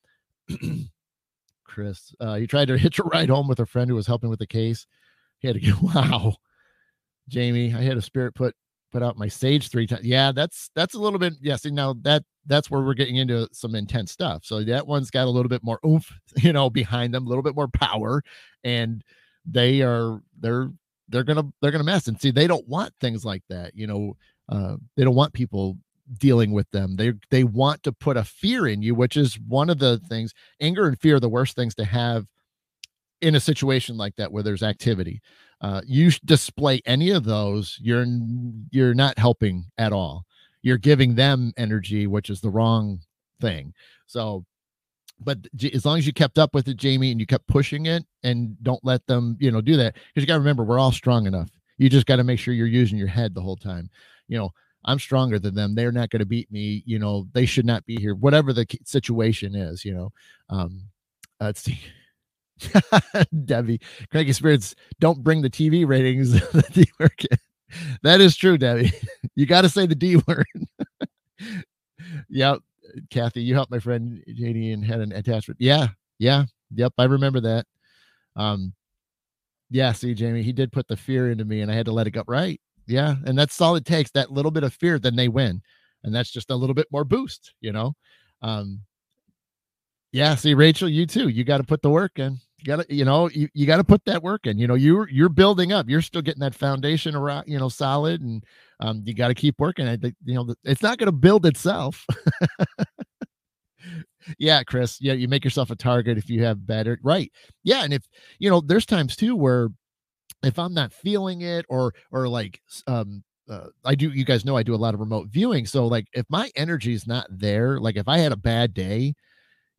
Chris, uh, you tried to hitch a ride home with a friend who was helping with the case. He had to go, wow. Jamie, I had a spirit put put out my sage three times. Yeah, that's that's a little bit, yeah, see, now that that's where we're getting into some intense stuff. So that one's got a little bit more oomph, you know, behind them, a little bit more power, and they are they're they're gonna they're gonna mess. And see, they don't want things like that, you know. Uh, they don't want people dealing with them. They they want to put a fear in you, which is one of the things. Anger and fear are the worst things to have in a situation like that where there's activity. Uh, you display any of those, you're you're not helping at all. You're giving them energy, which is the wrong thing. So, but as long as you kept up with it, Jamie, and you kept pushing it and don't let them, you know, do that. Because you got to remember, we're all strong enough. You just got to make sure you're using your head the whole time. You know, I'm stronger than them. They're not going to beat me. You know, they should not be here, whatever the situation is, you know. Um, let's see. Debbie, Cranky Spirits don't bring the T V ratings. The D word. That is true, Debbie. You got to say the D word. Yep. Kathy, you helped my friend J D and had an attachment. Yeah. Yeah. Yep. I remember that. Um, yeah. See, Jamie, he did put the fear into me and I had to let it go. Right. Yeah. And that's all it takes. That little bit of fear, then they win. And that's just a little bit more boost, you know? Um, yeah. See, Rachel, you too. You got to put the work in. You gotta, you know, you, you gotta put that work in, you know, you're, you're building up, you're still getting that foundation around, you know, solid, and um, you got to keep working. I think, you know, it's not going to build itself. Yeah, Chris. Yeah. You make yourself a target if you have better, right. Yeah. And if, you know, there's times too, where if I'm not feeling it or, or like, um, Uh, I do, you guys know, I do a lot of remote viewing. So like, if my energy is not there, like if I had a bad day,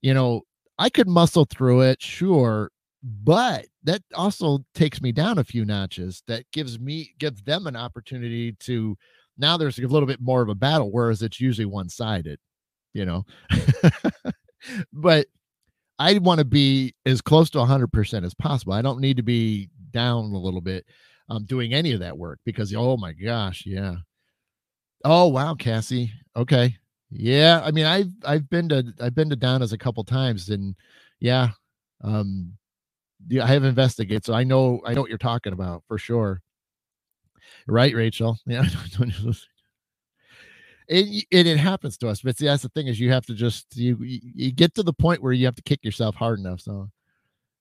you know, I could muscle through it, sure, but that also takes me down a few notches. That gives me, gives them an opportunity to, now there's a little bit more of a battle, whereas it's usually one-sided, you know. But I want to be as close to one hundred percent as possible. I don't need to be down a little bit um, doing any of that work because, oh my gosh, yeah. Oh, wow, Cassie. Okay. Yeah, I mean, I've I've been to I've been to Donna's a couple times, and yeah, um, yeah, I have investigated, so I know I know what you're talking about for sure. Right, Rachel? Yeah, it, it it happens to us, but see, that's the thing is you have to just you you get to the point where you have to kick yourself hard enough. So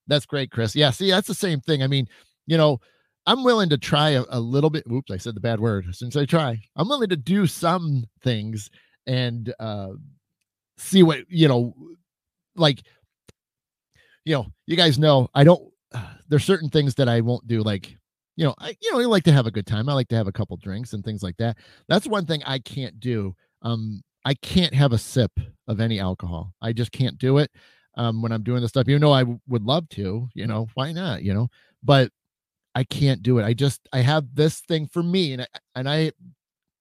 that's great, Chris. Yeah, see, that's the same thing. I mean, you know, I'm willing to try a, a little bit. Oops, I said the bad word. Since I try, I'm willing to do some things. And uh, see what, you know, like, you know, you guys know, I don't, uh, there's certain things that I won't do. Like, you know, I, you know, I like to have a good time. I like to have a couple drinks and things like that. That's one thing I can't do. Um, I can't have a sip of any alcohol. I just can't do it um, when I'm doing this stuff. You know, I w- would love to, you know, why not, you know, but I can't do it. I just, I have this thing for me and I, and I,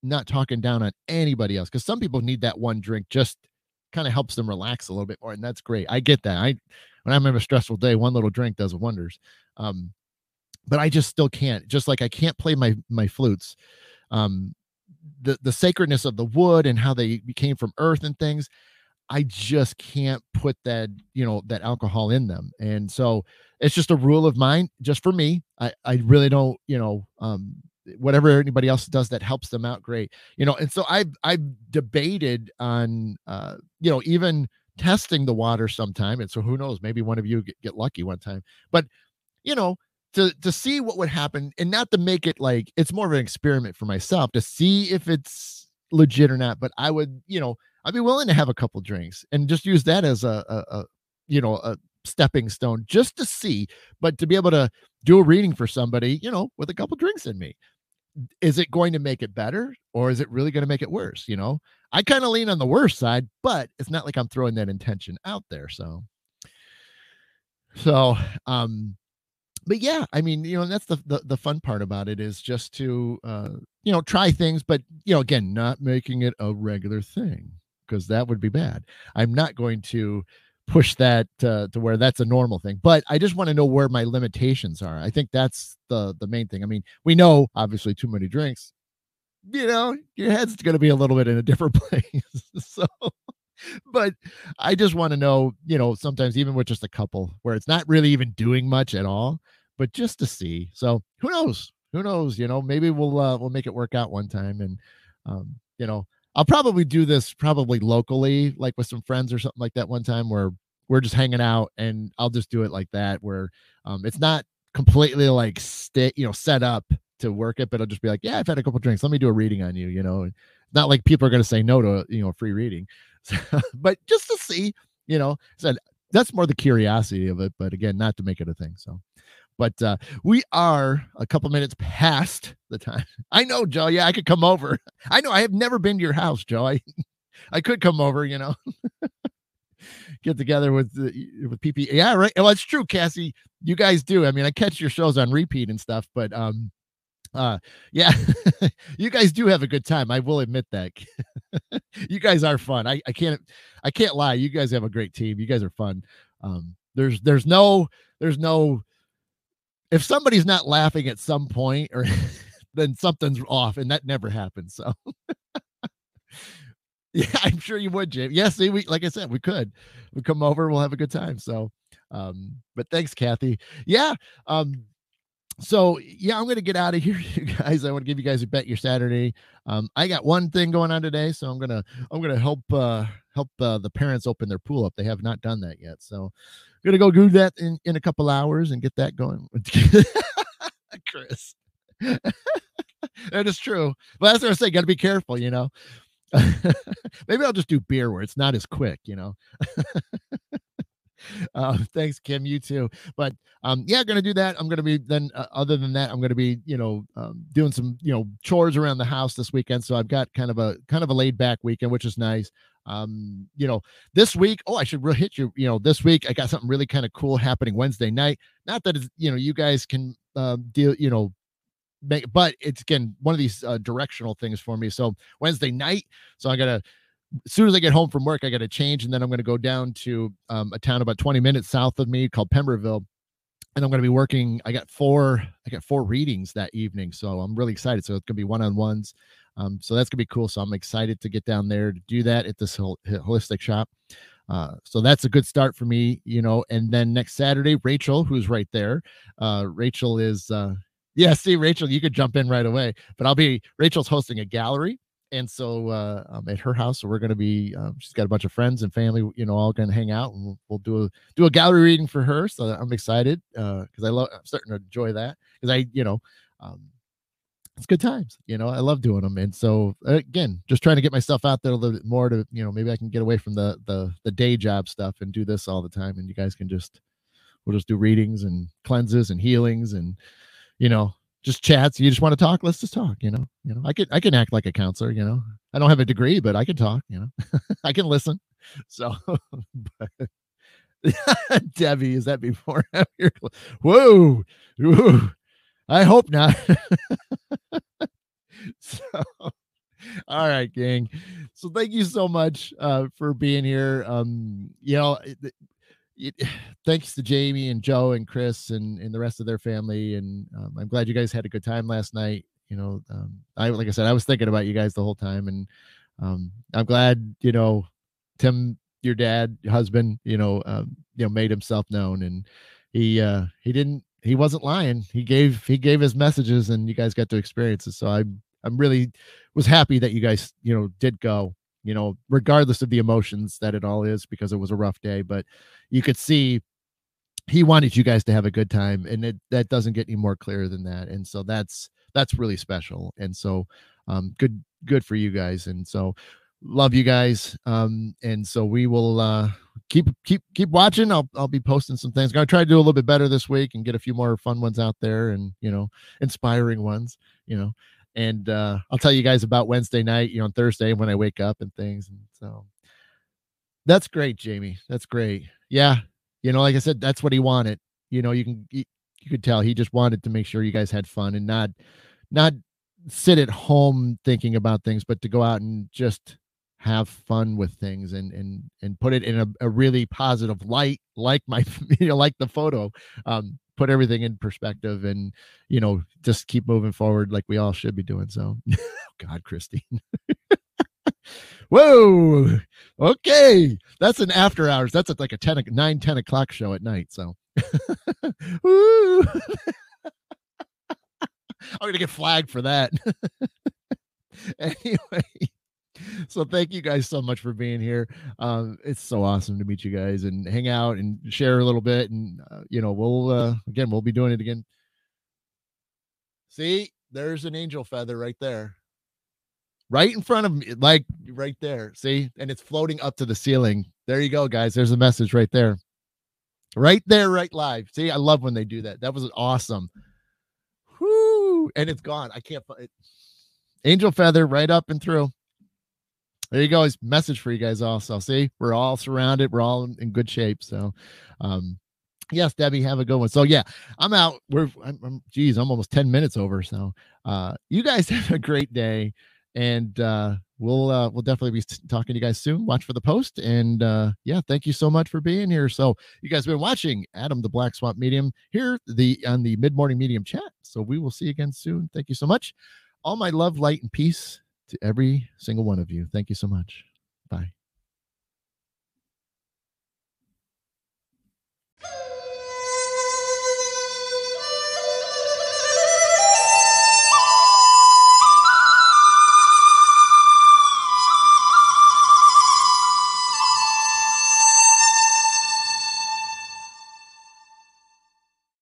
not talking down on anybody else, because some people need that one drink, just kind of helps them relax a little bit more, and that's great. I get that. I when I'm having a stressful day, one little drink does wonders. Um, but I just still can't. Just like I can't play my my flutes. Um, the the sacredness of the wood and how they came from earth and things, I just can't put that, you know, that alcohol in them. And so it's just a rule of mine, just for me. I I really don't, you know, um, whatever anybody else does that helps them out, great. You know, and so I've, I've debated on, uh, you know, even testing the water sometime. And so who knows, maybe one of you get, get lucky one time, but you know, to, to see what would happen, and not to make it like, it's more of an experiment for myself to see if it's legit or not. But I would, you know, I'd be willing to have a couple drinks and just use that as a, a, a you know, a stepping stone just to see, but to be able to do a reading for somebody, you know, with a couple drinks in me. Is it going to make it better, or is it really going to make it worse? You know, I kind of lean on the worse side, but it's not like I'm throwing that intention out there. So, so, um, but yeah, I mean, you know, that's the, the, the fun part about it, is just to, uh, you know, try things, but, you know, again, not making it a regular thing, because that would be bad. I'm not going to push that uh, to where that's a normal thing, but I just want to know where my limitations are. I think that's the the main thing. I mean, we know obviously too many drinks, you know, your head's going to be a little bit in a different place. So, but I just want to know, you know, sometimes even with just a couple, where it's not really even doing much at all, but just to see. So who knows, who knows, you know, maybe we'll, uh, we'll make it work out one time. And, um, you know, I'll probably do this probably locally, like with some friends or something like that one time, where we're just hanging out, and I'll just do it like that, where um, it's not completely like stay, you know, set up to work it, but I'll just be like, yeah, I've had a couple drinks. Let me do a reading on you. You know, it's not like people are going to say no to, you know, free reading, so, but just to see, you know, said so that's more the curiosity of it, but again, not to make it a thing. So, but uh, we are a couple minutes past the time. I know, Joe. Yeah, I could come over. I know. I have never been to your house, Joe. I, I could come over, you know, get together with the, with P P. Yeah, right. Well, it's true, Cassie. You guys do. I mean, I catch your shows on repeat and stuff, but um, uh, yeah, you guys do have a good time. I will admit that. You guys are fun. I, I can't, I can't lie. You guys have a great team. You guys are fun. Um, there's, there's no, there's no. If somebody's not laughing at some point, or then something's off, and that never happens. So yeah, I'm sure you would, Jim. Yeah, see, we, like I said, we could, we come over, we'll have a good time. So, um, but thanks, Kathy. Yeah. Um, so yeah, I'm going to get out of here, you guys. I want to give you guys a bet your Saturday. Um, I got one thing going on today, so I'm going to, I'm going to help, uh, help uh, the parents open their pool up. They have not done that yet. So, gonna go do that in, in a couple hours and get that going. Chris. That is true. But that's what I say, gotta be careful, you know. Maybe I'll just do beer where it's not as quick, you know. Uh, thanks, Kim. You too. But um, yeah, gonna do that. I'm gonna be then. Uh, other than that, I'm gonna be, you know, um, doing some, you know, chores around the house this weekend. So I've got kind of a kind of a laid back weekend, which is nice. Um, you know, this week. Oh, I should really hit you. You know, this week I got something really kind of cool happening Wednesday night. Not that it's, you know, you guys can uh, deal. You know, make, but it's again one of these uh, directional things for me. So Wednesday night. So I gotta. As soon as I get home from work, I got to change, and then I'm going to go down to um, a town about twenty minutes south of me called Pemberville, and I'm going to be working. I got four, I got four readings that evening, so I'm really excited. So it's going to be one-on-ones, um, so that's going to be cool. So I'm excited to get down there to do that at this hol- holistic shop. Uh, so that's a good start for me, you know. And then next Saturday, Rachel, who's right there, uh, Rachel is, uh, yeah. See, Rachel, you could jump in right away, but I'll be Rachel's hosting a gallery. And so uh, um, at her house, so we're going to be, um, she's got a bunch of friends and family, you know, all going to hang out, and we'll, we'll do a, do a gallery reading for her. So I'm excited because uh, I love, I'm starting to enjoy that because I, you know, um, it's good times, you know, I love doing them. And so again, just trying to get myself out there a little bit more to, you know, maybe I can get away from the, the, the day job stuff and do this all the time. And you guys can just, we'll just do readings and cleanses and healings and, you know, just chats. You just want to talk. Let's just talk. You know, you know, I can, I can act like a counselor, you know, I don't have a degree, but I can talk, you know, I can listen. So but, Debbie, is that before? Whoa. Whoa. I hope not. So, all right, gang. So thank you so much uh, for being here. Um, you know, it, thanks to Jamie and Joe and Chris and, and the rest of their family. And um, I'm glad you guys had a good time last night. You know, um, I, like I said, I was thinking about you guys the whole time, and um, I'm glad, you know, Tim, your dad, your husband, you know, um, you know, made himself known, and he, uh, he didn't, he wasn't lying. He gave he gave his messages, and you guys got to experience it. So I I'm really was happy that you guys, you know, did go, you know, regardless of the emotions that it all is, because it was a rough day. But you could see he wanted you guys to have a good time, and it, that doesn't get any more clear than that. And so that's that's really special. And so um, good good for you guys. And so love you guys. Um, and so we will uh, keep keep keep watching. I'll I'll be posting some things. Gonna try to do a little bit better this week and get a few more fun ones out there, and you know, inspiring ones. You know. And uh, I'll tell you guys about Wednesday night, you know, on Thursday when I wake up and things. And so that's great, Jamie. That's great. Yeah. You know, like I said, that's what he wanted. You know, you can, you could tell he just wanted to make sure you guys had fun and not, not sit at home thinking about things, but to go out and just have fun with things and, and, and put it in a, a really positive light, like my, you know, like the photo, um, put everything in perspective and, you know, just keep moving forward like we all should be doing. So God, Christine. Whoa. Okay. That's an after hours. That's like a ten, nine, ten o'clock show at night. So Woo. <laughs> I'm going to get flagged for that. Anyway. So thank you guys so much for being here. Um, it's so awesome to meet you guys and hang out and share a little bit. And, uh, you know, we'll, uh, again, we'll be doing it again. See, there's an angel feather right there. Right in front of me, like right there. See, and it's floating up to the ceiling. There you go, guys. There's a message right there. Right there, right live. See, I love when they do that. That was awesome. Whoo! And it's gone. I can't find it. Angel feather right up and through. There you go. It's a message for you guys also. See, we're all surrounded. We're all in, in good shape. So, um, yes, Debbie, have a good one. So, yeah, I'm out. We're, I'm, I'm, geez, I'm almost ten minutes over. So, uh, you guys have a great day, and uh, we'll uh, we'll definitely be talking to you guys soon. Watch for the post, and uh, yeah, thank you so much for being here. So, you guys have been watching Adam the Black Swamp Medium here the on the Mid Morning Medium Chat. So, we will see you again soon. Thank you so much. All my love, light, and peace to every single one of you. Thank you so much. Bye.